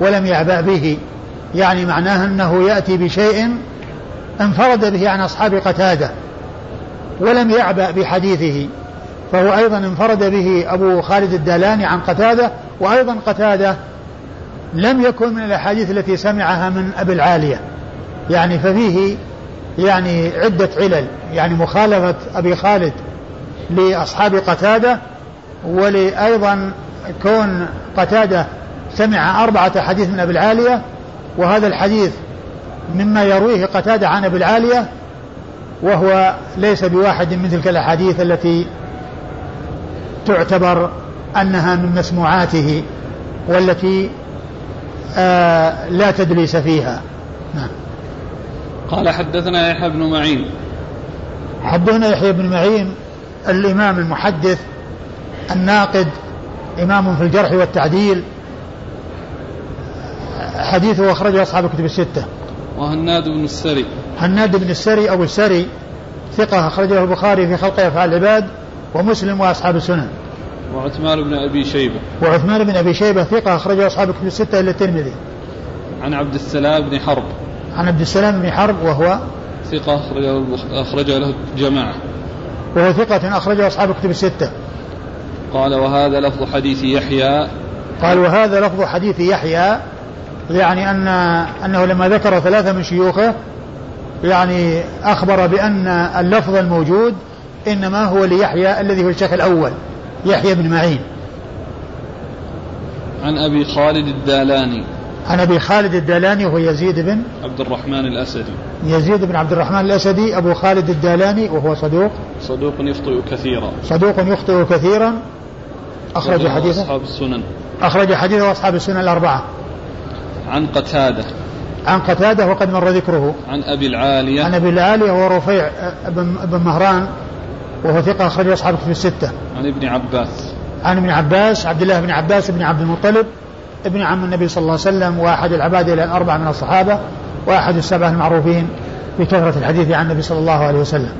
ولم يعبأ به، يعني معناه أنه يأتي بشيء انفرد به عن أصحاب قتادة ولم يعبأ بحديثه، فهو أيضا انفرد به أبو خالد الدالاني عن قتادة، وأيضا قتادة لم يكن من الأحاديث التي سمعها من أبي العالية، يعني ففيه يعني عدة علل، يعني مخالفة أبي خالد لأصحاب قتادة، ولأيضا كون قتادة سمع أربعة حديث من أبي العالية، وهذا الحديث مما يرويه قتادة عن أبي العالية وهو ليس بواحد من تلك الأحاديث التي تعتبر أنها من مسموعاته والتي آه لا تدليس فيها. قال حدثنا يحيى بن معين. حدثنا يحيى بن معين الإمام المحدث الناقد، إمام في الجرح والتعديل، حديثه أخرجه أصحاب الكتب الستة. وهناد بن السري. هناد بن السري أو السري ثقة، أخرجه البخاري في خلق أفعال العباد ومسلم وأصحاب السنن. وعثمان بن أبي شيبة. وعثمان بن أبي شيبة ثقة، أخرجه أصحاب الكتب الستة إلى الترمذي. عن عبد السلام بن حرب. عن عبد السلام بن حرب وهو ثقة، أخرجه له جماعة. وهو ثقة، أخرجه أصحاب الكتب الستة. قال وهذا لفظ حديث يحيى. قال وهذا لفظ حديث يحيى، يعني أن أنه لما ذكر ثلاثة من شيوخه يعني أخبر بأن اللفظ الموجود إنما هو ليحيى الذي هو الشيخ الأول يحيى بن معين. عن أبي خالد الدالاني. عن أبي خالد الدالاني وهو يزيد بن عبد الرحمن الأسدي. يزيد بن عبد الرحمن الأسدي أبو خالد الدالاني وهو صدوق. صدوق يخطئ كثيرا. صدوق يخطئ كثيرا. أخرج حديثه أصحاب السنن. أخرج حديثه أصحاب السنن الأربعة. عن قتادة. عن قتادة وقد مر ذكره. عن أبي العالية. عن أبي العالية ورفيع بن مهران وهو ثقة، أخرج أصحابه في الستة. عن ابن عباس. عن ابن عباس عبد الله بن عباس بن عبد المطلب ابن عم النبي صلى الله عليه وسلم، وأحد العبادة إلى الأربعة من الصحابة، وأحد السبعة المعروفين بكثرة الحديث عن النبي صلى الله عليه وسلم.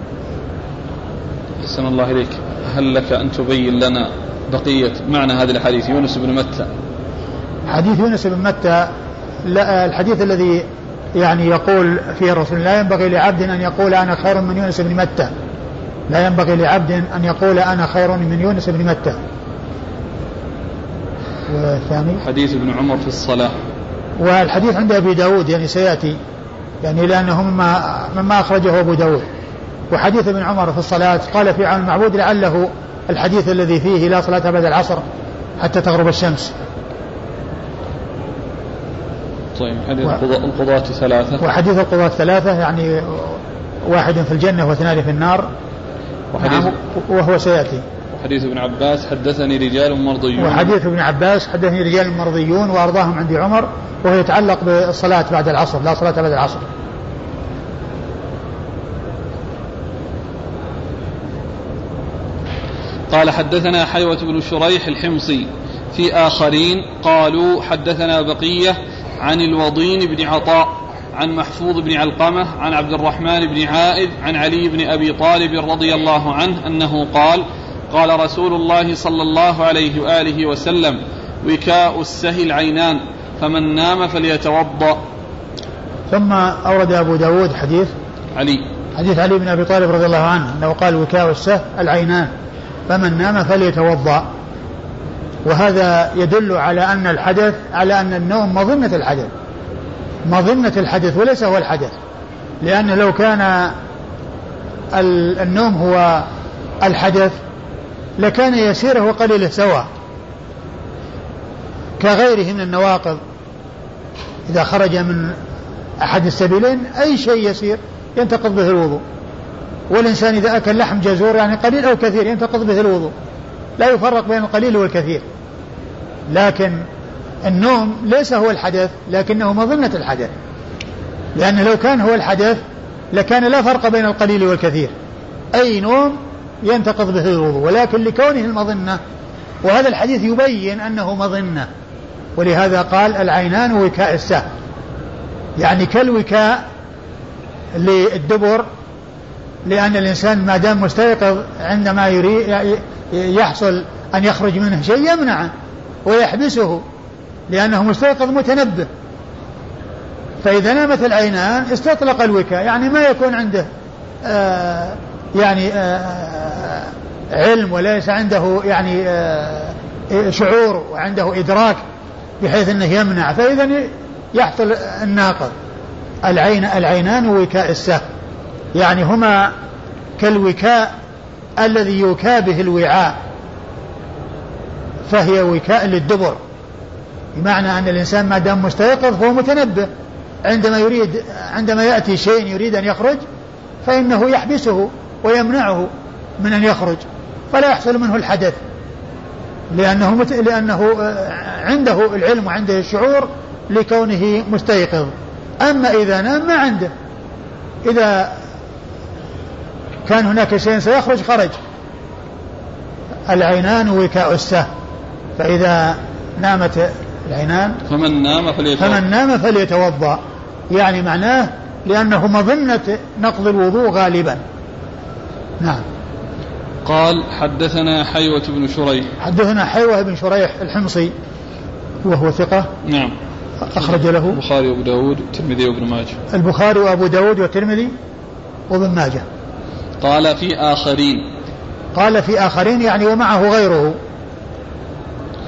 أحسن الله إليك. هل لك أن تبين لنا بقية معنى هذا الحديث يونس بن متى؟ حديث يونس بن متى لا، الحديث الذي يعني يقول فيه الرسول لا ينبغي لعبد أن يقول أنا خير من يونس بن متى، لا ينبغي لعبد أن يقول أنا خير من يونس بن متى. والثاني حديث ابن عمر في الصلاة. والحديث عند أبي داود يعني سيأتي، يعني لأنه مما, مما أخرجه أبو داود. وحديث ابن عمر في الصلاة قال في عون المعبود، لعله الحديث الذي فيه لا صلاة بعد العصر حتى تغرب الشمس. طيب حديث القضاة ثلاثة. وحديث القضاة ثلاثة يعني واحد في الجنة واثنان في النار، وحديث وهو سيأتي. وحديث ابن عباس حدثني رجال مرضيون. وحديث ابن عباس حدثني رجال مرضيون وأرضاهم عندي عمر، وهو يتعلق بالصلاة بعد العصر، لا صلاة بعد العصر. قال حدثنا حيوة بن شريح الحمصي في آخرين قالوا حدثنا بقية عن الوضين بن عطاء عن محفوظ بن علقمة عن عبد الرحمن بن عائد عن علي بن أبي طالب رضي الله عنه أنه قال قال رسول الله صلى الله عليه وآله وسلم وكاء السهي عينان فمن نام فليتوضأ. ثم أورد أبو داود حديث علي حديث علي بن أبي طالب رضي الله عنه أنه قال وكاء السهي العينان فمن نام فليتوضأ، وهذا يدل على أن الحدث على أن النوم مظنة الحدث مظنة الحدث وليس هو الحدث، لأن لو كان النوم هو الحدث لكان يسيره وقليله سواء كغيره من النواقض. إذا خرج من أحد السبيلين أي شيء يسير ينتقض به الوضوء، والإنسان إذا أكل لحم جزور يعني قليل أو كثير ينتقض به الوضوء، لا يفرق بين القليل والكثير. لكن النوم ليس هو الحدث لكنه مظنة الحدث، لأن لو كان هو الحدث لكان لا فرق بين القليل والكثير، أي نوم ينتقض به الوضوء، ولكن لكونه المظنة، وهذا الحديث يبين أنه مظنة، ولهذا قال العينان وكاء السهم، يعني كالوكاء للدبر لأن الإنسان ما دام مستيقظ عندما يري يحصل أن يخرج منه شيء يمنعه ويحبسه لأنه مستيقظ متنبه. فإذا نامت العينان استطلق الوكاء, يعني ما يكون عنده آه يعني آه علم وليس عنده يعني آه شعور وعنده إدراك بحيث أنه يمنع, فإذا يحصل الناقض. العين العينان وكاء السهم, يعني هما كالوكاء الذي يوكى به الوعاء, فهي وكاء للدبر, بمعنى أن الإنسان ما دام مستيقظ فهو متنبه, عندما يريد عندما يأتي شيء يريد أن يخرج فإنه يحبسه ويمنعه من أن يخرج فلا يحصل منه الحدث, لأنه مت... لأنه عنده العلم وعنده الشعور لكونه مستيقظ. أما إذا نام ما عنده, إذا كان هناك شيء سيخرج خرج. العينان وكاء السهم, فإذا نامت العينان فمن نام فليتوضأ, فمن نام فليتوضأ يعني معناه لأنه مظنة نقض الوضوء غالبا. نعم. قال حدثنا حيوة بن شريح, حدثنا حيوة بن شريح الحمصي وهو ثقة, نعم, أخرج له البخاري وأبو داود والترمذي وابن ماجه, البخاري وأبو داود والترمذي وابن ماجه. قال في آخرين, قال في آخرين يعني ومعه غيره,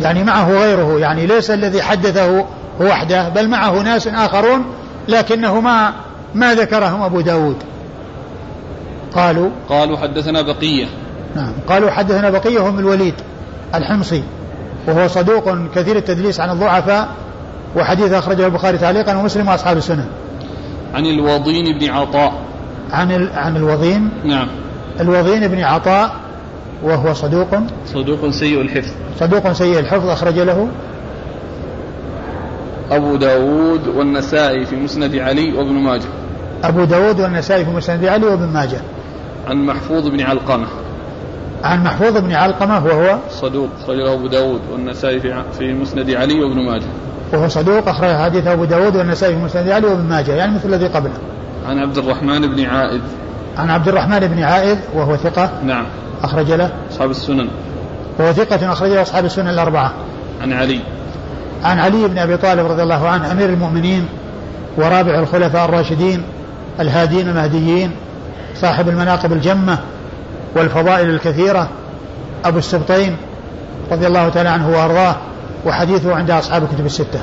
يعني معه غيره, يعني ليس الذي حدثه وحده بل معه ناس آخرون لكنه ما, ما ذكرهم أبو داود. قالوا قالوا حدثنا بقية, نعم, قالوا حدثنا بقية هم الوليد الحمصي وهو صدوق كثير التدليس عن الضعفاء, وحديث أخرجه البخاري تعليقا ومسلم وأصحاب السنن. عن الوضين بن عطاء, عن ال... عن الوضين, نعم, الوضين بن عطاء وهو صدوق صدوق سيء الحفظ, صدوق سيء الحفظ, أخرج له أبو داود والنسائي في مسند علي وابن ماجه, أبو داود والنسائي في مسند علي وابن ماجه. عن محفوظ بن علقمة, عن محفوظ بن علقمة وهو صدوق أخرجه أبو داود والنسائي في في مسند علي وابن ماجه, وهو صدوق أخرج حديث أبو داود والنسائي في مسند علي وابن ماجه يعني مثل الذي قبله. عن عبد الرحمن بن عائذ, عن عبد الرحمن بن عائذ وهو ثقة, نعم, أخرج له أصحاب السنن, وهو ثقة أخرج له أصحاب السنن الأربعة. عن علي, عن علي بن أبي طالب رضي الله عنه أمير المؤمنين ورابع الخلفاء الراشدين الهادين المهديين صاحب المناقب الجمة والفضائل الكثيرة أبو السبطين رضي الله تعالى عنه وأرضاه, وحديثه عند أصحاب الكتب الستة.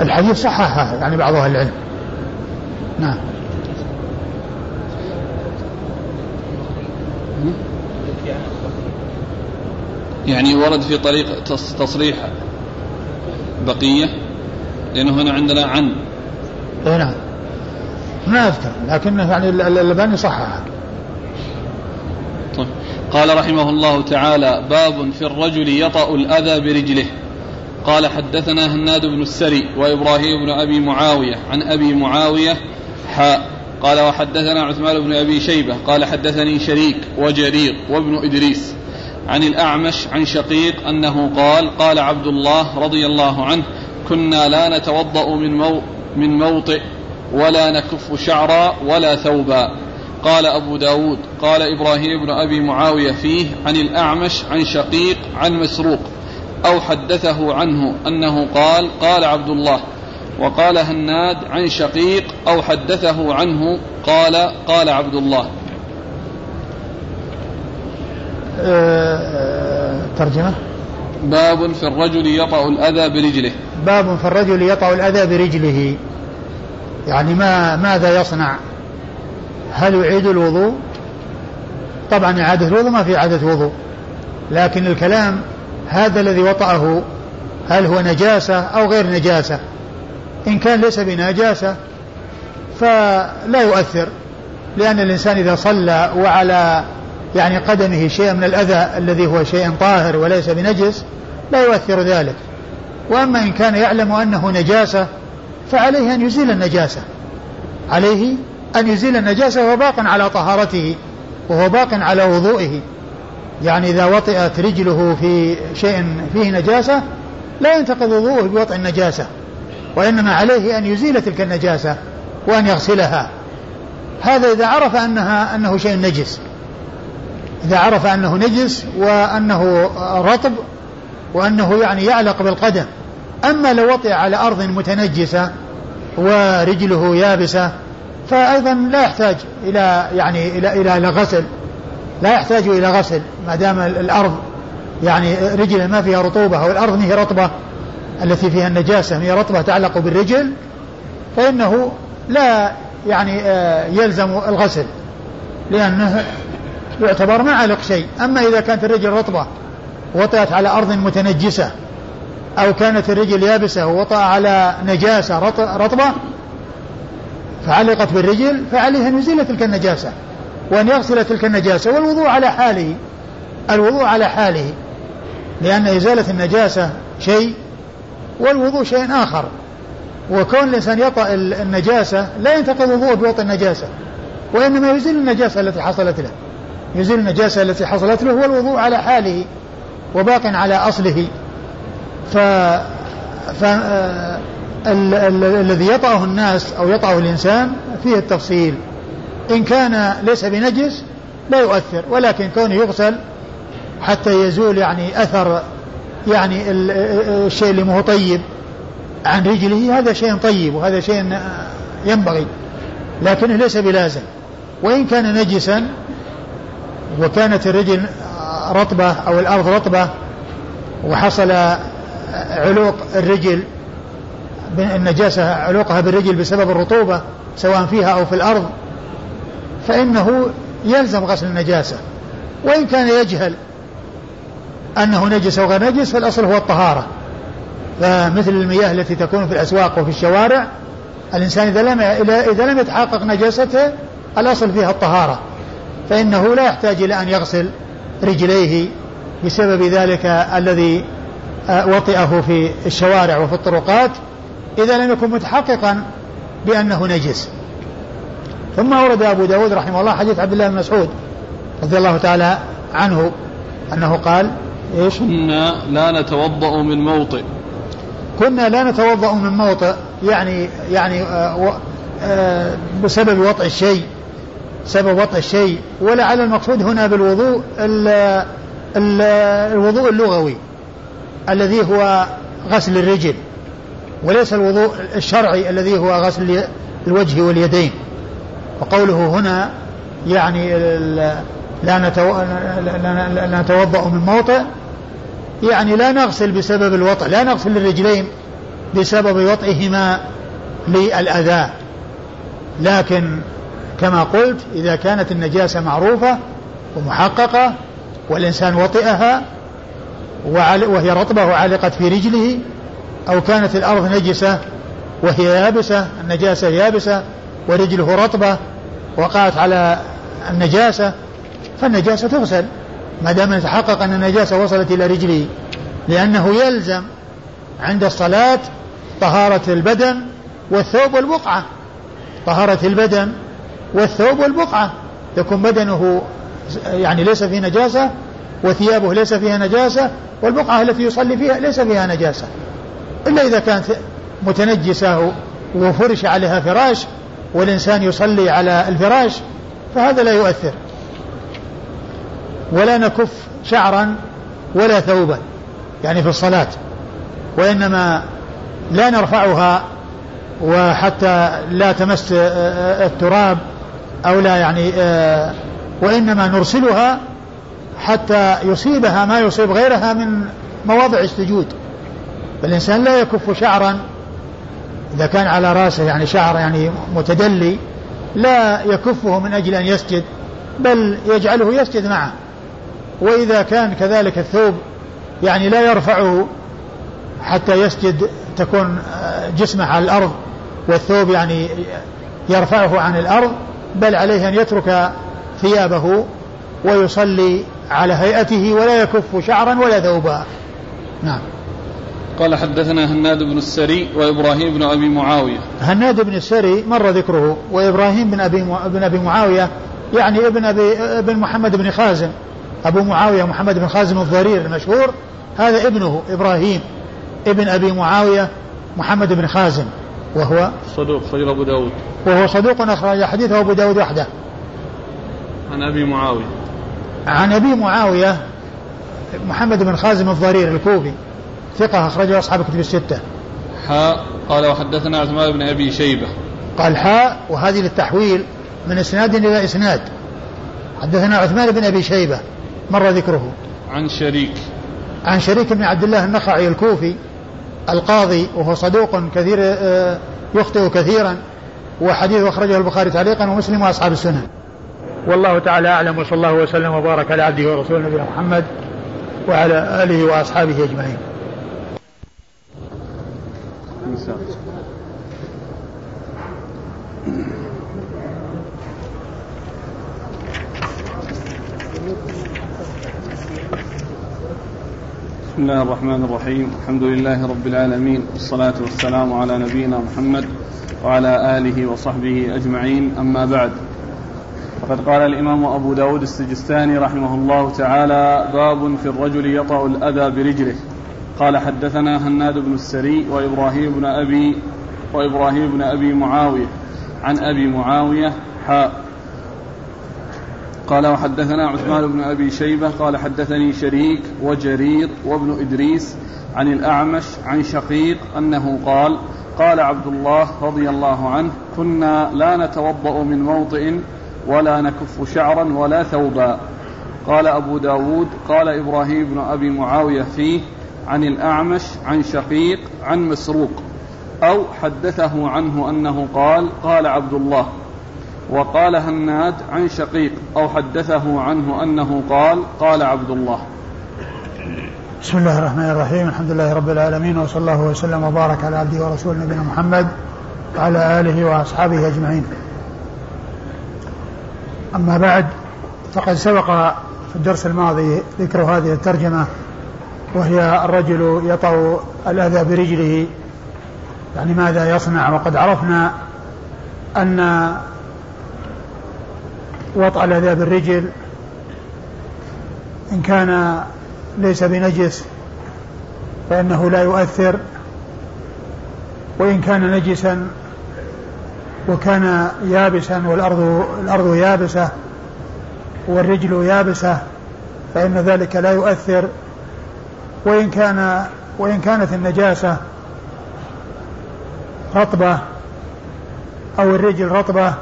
الحديث صححه يعني بعض أهل العلم. نعم. يعني ورد في طريق تصريح بقية, لأنه هنا عندنا عن, نعم, ما أذكر لكنه يعني اللباني صححه. طيب. قال رحمه الله تعالى باب في الرجل يطأ الأذى برجله. قال حدثنا هناد بن السري وإبراهيم بن أبي معاوية عن أبي معاوية حاء قال وحدثنا عثمان بن أبي شيبة قال حدثني شريك وجرير وابن إدريس عن الأعمش عن شقيق أنه قال قال عبد الله رضي الله عنه كنا لا نتوضأ من, مو من موطئ ولا نكف شعرا ولا ثوبا. قال أبو داود قال إبراهيم بن أبي معاوية فيه عن الأعمش عن شقيق عن مسروق أو حدثه عنه أنه قال قال عبد الله. وقال هناد عن شقيق أو حدثه عنه قال قال عبد الله. ترجمة باب في الرجل يطأ الأذى برجله, باب في الرجل يطأ الأذى برجله يعني ما ماذا يصنع, هل يعيد الوضوء؟ طبعا إعادة الوضوء ما في إعادة وضوء, لكن الكلام هذا الذي وطأه هل هو نجاسة أو غير نجاسة؟ إن كان ليس بنجاسة فلا يؤثر, لأن الإنسان إذا صلى وعلى يعني قدمه شيء من الأذى الذي هو شيء طاهر وليس بنجس لا يؤثر ذلك. وأما إن كان يعلم أنه نجاسة فعليه أن يزيل النجاسة, عليه أن يزيل النجاسة وهو باق على طهارته وهو باق على وضوئه. يعني إذا وطئت رجله في شيء فيه نجاسة لا ينتقض وضوءه بوضع النجاسة، وإنما عليه أن يزيل تلك النجاسة وأن يغسلها. هذا إذا عرف أنها أنه شيء نجس، إذا عرف أنه نجس وأنه رطب وأنه يعني يعلق بالقدم. أما لو وطئ على أرض متنجسة ورجله يابسة فأيضا لا يحتاج إلى يعني إلى إلى, إلى غسل، لا يحتاج إلى غسل ما دام الأرض يعني رجله ما فيها رطوبة، أو الأرض هي رطبة التي فيها النجاسة هي رطبة تعلق بالرجل، فإنه لا يعني يلزم الغسل لأنه يعتبر ما علق شيء. أما إذا كانت الرجل رطبة وطئت على أرض متنجسة، أو كانت الرجل يابسة ووطأ على نجاسة رطبة فعلقت بالرجل، فعليه أن يزيل تلك النجاسة وأن يغسل تلك النجاسة، والوضوء على حاله، الوضوء على حاله، لأن إزالة النجاسة شيء والوضوء شيء آخر. وكون الإنسان يطأ النجاسة لا ينتقض وضوءه بوطئ النجاسة، وإنما يزيل النجاسة التي حصلت له، يزيل النجاسة التي حصلت له، والوضوء على حاله وباق على أصله. ف الذي يطأه الناس أو يطأه الإنسان فيه التفصيل، إن كان ليس بنجس لا يؤثر، ولكن كونه يغسل حتى يزول يعني أثر يعني الشيء اللي مو طيب عن رجله، هذا شيء طيب وهذا شيء ينبغي، لكنه ليس بلازم. وإن كان نجسا وكانت الرجل رطبة أو الأرض رطبة وحصل علوق الرجل النجاسة علوقها بالرجل بسبب الرطوبة سواء فيها أو في الأرض، فإنه يلزم غسل النجاسة. وإن كان يجهل أنه نجس أو غير نجس فالأصل هو الطهارة، فمثل المياه التي تكون في الأسواق وفي الشوارع، الإنسان إذا لم إذا لم يتحقق نجاسته الأصل فيها الطهارة، فإنه لا يحتاج إلى أن يغسل رجليه بسبب ذلك الذي وطئه في الشوارع وفي الطرقات إذا لم يكن متحققا بأنه نجس. ثم أورد أبو داود رحمه الله حديث عبد الله بن مسعود رضي الله تعالى عنه أنه قال إيش؟ كنا لا نتوضأ من موطئ، كنا لا نتوضأ من موطئ، يعني يعني آآ آآ بسبب وطئ الشيء، سبب وطئ الشيء. ولعل المقصود هنا بالوضوء ال ال الوضوء اللغوي الذي هو غسل الرجل، وليس الوضوء الشرعي الذي هو غسل الوجه واليدين. وقوله هنا يعني لا نتوضأ من موطئ، يعني لا نغسل بسبب الوطئ، لا نغسل الرجلين بسبب وطئهما للأذى، لكن كما قلت إذا كانت النجاسة معروفة ومحققة والإنسان وطئها وهي رطبة وعلقت في رجله، أو كانت الأرض نجسة وهي يابسة، النجاسة يابسة ورجله رطبة وقعت على النجاسة، فالنجاسة تغسل ما دام يتحقق أن النجاسة وصلت إلى رجله، لأنه يلزم عند الصلاة طهارة البدن والثوب والبقعة، طهارة البدن والثوب والبقعة، يكون بدنه يعني ليس فيه نجاسة وثيابه ليس فيها نجاسة والبقعة التي يصلي فيها ليس فيها نجاسة، إلا إذا كانت متنجسة وفرش عليها فراش والإنسان يصلي على الفراش فهذا لا يؤثر. ولا نكف شعرا ولا ثوبا يعني في الصلاة، وإنما لا نرفعها وحتى لا تمس التراب أو لا يعني، وإنما نرسلها حتى يصيبها ما يصيب غيرها من مواضع السجود. فالإنسان لا يكف شعرا إذا كان على رأسه يعني شعر يعني متدلي، لا يكفه من أجل أن يسجد بل يجعله يسجد معه. وإذا كان كذلك الثوب يعني لا يرفعه حتى يسجد، تكون جسمه على الأرض والثوب يعني يرفعه عن الأرض، بل عليه أن يترك ثيابه ويصلي على هيئته ولا يكف شعرا ولا ثوبا. نعم. قال حدثنا هناد بن السري وإبراهيم بن أبي معاوية. هناد بن السري مر ذكره، وإبراهيم بن أبي بن أبي معاوية يعني ابن أبي ابن محمد بن خازم، أبو معاوية محمد بن خازم الضرير المشهور، هذا ابنه إبراهيم ابن أبي معاوية محمد بن خازم وهو صدوق خرج أبو داود وهو صدوق أخرج حديثه أبو داود وحده. عن أبي معاوية عن أبي معاوية محمد بن خازم الضرير الكوفي ثقة أخرجه أصحاب كتب الستة. حاء قال وحدثنا عثمان بن أبي شيبة قال حاء وهذه للتحويل من إسناد إلى إسناد. حدثنا عثمان بن أبي شيبة مر ذكره. عن شريك عن شريك بن عبد الله النخعي الكوفي القاضي وهو صدوق كثير يخطئ كثيرا وحديث أخرجه البخاري تعليقا ومسلم وأصحاب السنة. والله تعالى أعلم وصلى الله وسلم وبارك على عبده ورسوله نبينا محمد وعلى آله وأصحابه أجمعين. بسم الله الرحمن الرحيم. الحمد لله رب العالمين والصلاة والسلام على نبينا محمد وعلى آله وصحبه أجمعين. أما بعد فقد قال الإمام أبو داود السجستاني رحمه الله تعالى باب في الرجل يطأ الأذى برجله. قال حدثنا هناد بن السري وإبراهيم بن أبي وإبراهيم بن أبي معاوية عن أبي معاوية حاء قال وحدثنا عثمان بن أبي شيبة قال حدثني شريك وجرير وابن إدريس عن الأعمش عن شقيق أنه قال قال عبد الله رضي الله عنه كنا لا نتوضأ من موطئ ولا نكف شعرا ولا ثوبا. قال أبو داود قال إبراهيم بن أبي معاوية فيه عن الأعمش عن شقيق عن مسروق أو حدثه عنه أنه قال قال عبد الله. وقال هناد عن شقيق أو حدثه عنه أنه قال قال عبد الله. بسم الله الرحمن الرحيم. الحمد لله رب العالمين وصلى الله وسلم وبارك على عبده ورسوله نبينا محمد وعلى آله وأصحابه أجمعين. أما بعد فقد سبق في الدرس الماضي ذكر هذه الترجمة وهي الرجل يطأ الأذى برجله يعني ماذا يصنع. وقد عرفنا أن وطأ الأذى بالرجل إن كان ليس بنجس فإنه لا يؤثر وإن كان نجسا وكان يابسا والأرض الأرض يابسة والرجل يابسة فإن ذلك لا يؤثر وإن كان وإن كانت النجاسة رطبة أو الرجل رطبة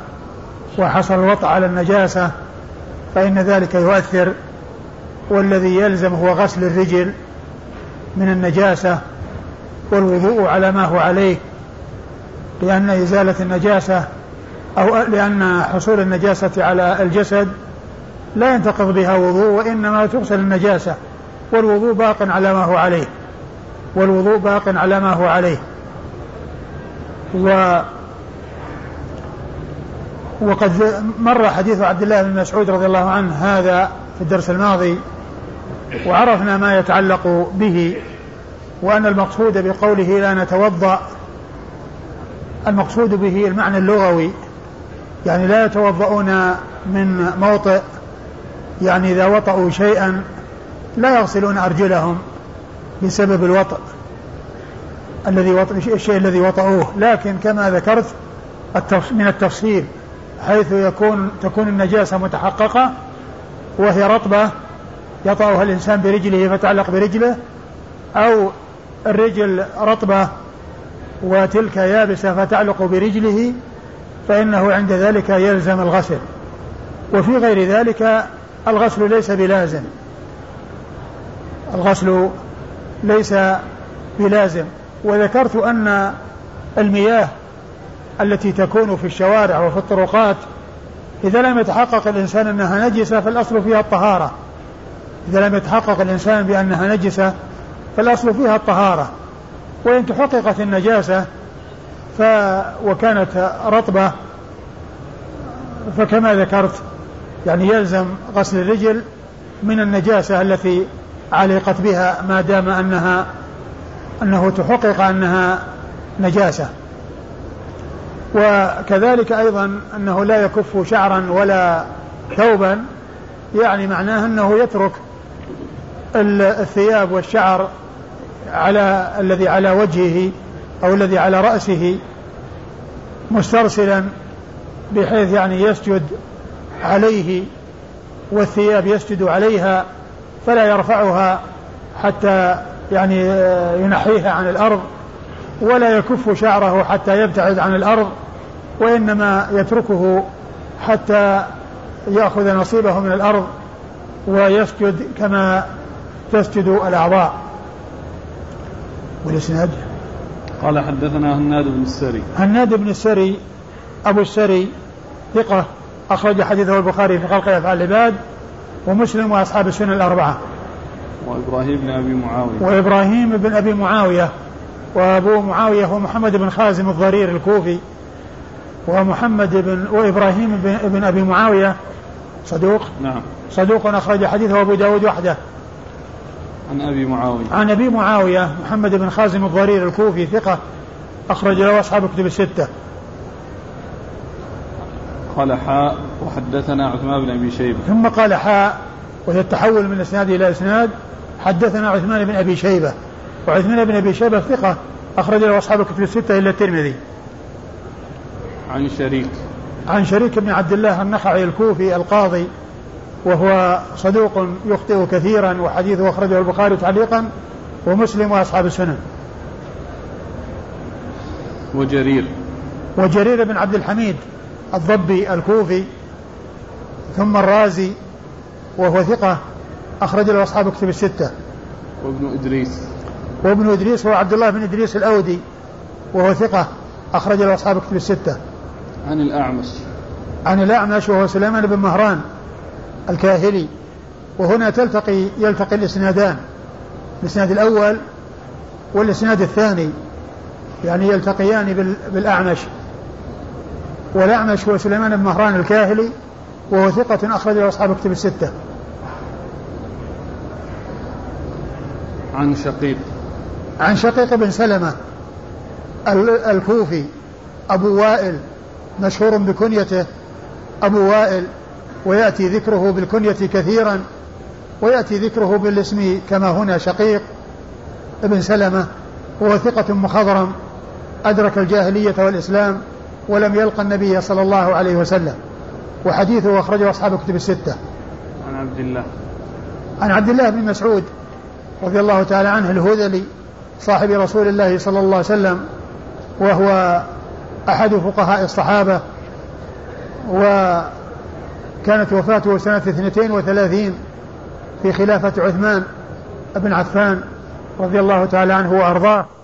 وحصل الوطأ على النجاسة فإن ذلك يؤثر والذي يلزم هو غسل الرجل من النجاسة والوضوء على ما هو عليه لأن إزالة النجاسة أو لأن حصول النجاسة على الجسد لا ينتقض بها وضوء وإنما تغسل النجاسة والوضوء باق على ما هو عليه والوضوء باق على ما هو عليه و وقد مر حديث عبد الله بن مسعود رضي الله عنه هذا في الدرس الماضي وعرفنا ما يتعلق به وأن المقصود بقوله لا نتوضأ المقصود به المعنى اللغوي يعني لا يتوضؤون من موطئ يعني إذا وطئوا شيئا لا يغسلون أرجلهم بسبب الوطئ الذي وطئ الشيء الذي وطئوه لكن كما ذكرت من التفصيل حيث يكون تكون النجاسة متحققة وهي رطبة يطأها الإنسان برجله فتعلق برجله أو الرجل رطبة وتلك يابسة فتعلق برجله فإنه عند ذلك يلزم الغسل وفي غير ذلك الغسل ليس بلازم الغسل ليس بلازم. وذكرت أن المياه التي تكون في الشوارع وفي الطرقات إذا لم يتحقق الإنسان أنها نجسة فالأصل فيها الطهارة إذا لم يتحقق الإنسان بأنها نجسة فالأصل فيها الطهارة وإن تحققت النجاسة ف... وكانت رطبة فكما ذكرت يعني يلزم غسل الرجل من النجاسة التي علقت بها ما دام أنها أنه تحقق أنها نجاسة. وكذلك أيضا أنه لا يكف شعرا ولا ثوبا يعني معناه أنه يترك الثياب والشعر على الذي على وجهه أو الذي على رأسه مسترسلا بحيث يعني يسجد عليه، والثياب يسجد عليها فلا يرفعها حتى يعني ينحيها عن الأرض، ولا يكف شعره حتى يبتعد عن الأرض، وإنما يتركه حتى يأخذ نصيبه من الأرض ويسجد كما تسجد الأعضاء. والإسناد قال حدثنا هناد بن السري. هناد بن السري أبو السري ثقة، أخرج حديثه البخاري في خلق أفعال العباد ومسلم وأصحاب السنن الأربعة. وإبراهيم بن أبي معاوية. وإبراهيم بن أبي معاوية وأبو معاوية هو محمد بن خازم الضرير الكوفي. ومحمد بن وإبراهيم بن, بن أبي معاوية صدوق. نعم. صدوق، أخرج حديثه أبو داود وحده. عن أبي معاوية. عن أبي معاوية محمد بن خازم الضرير الكوفي ثقة، أخرج له أصحاب الكتب الستة. قال حاء وحدثنا عثمان بن أبي شيبة. ثم قال حاء، وهي التحول من إسناد إلى إسناد، حدثنا عثمان بن أبي شيبة. وعثمان بن أبي شيبة ثقة، أخرج له أصحاب الكتب الستة إلا الترمذي. عن شريك. عن شريك بن عبد الله النخعي الكوفي القاضي، وهو صدوق يخطئ كثيرا، وحديثه أخرجه البخاري تعليقا ومسلم وأصحاب السنن. وجرير. وجرير بن عبد الحميد الضبي الكوفي ثم الرازي، وهو ثقة، أخرج له أصحاب كتب الستة. وابن إدريس. وابن إدريس هو عبد الله بن إدريس الأودي، وهو ثقة، أخرج له أصحاب كتب الستة. عن الأعمش. عن الأعمش وهو سليمان بن مهران الكاهلي. وهنا تلتقي يلتقي الإسنادان، الإسناد الأول والإسناد الثاني، يعني يلتقيان بالأعمش. والأعمش هو سليمان بن مهران الكاهلي، وهو ثقة، أخرج له أصحاب الكتب الستة. عن شقيق. عن شقيق بن سلمة الكوفي أبو وائل، مشهور بكنيته أبو وائل، ويأتي ذكره بالكنية كثيرا، ويأتي ذكره بالاسم كما هنا شقيق ابن سلمة، وهو ثقة مخضرم، أدرك الجاهلية والإسلام ولم يلقى النبي صلى الله عليه وسلم، وحديثه أخرجه أصحاب كتب الستة. عن عبد الله. عن عبد الله بن مسعود رضي الله تعالى عنه الهذلي، صاحب رسول الله صلى الله عليه وسلم، وهو أحد فقهاء الصحابة، وكانت وفاته سنة اثنتين وثلاثين في خلافة عثمان بن عفان رضي الله تعالى عنه وأرضاه.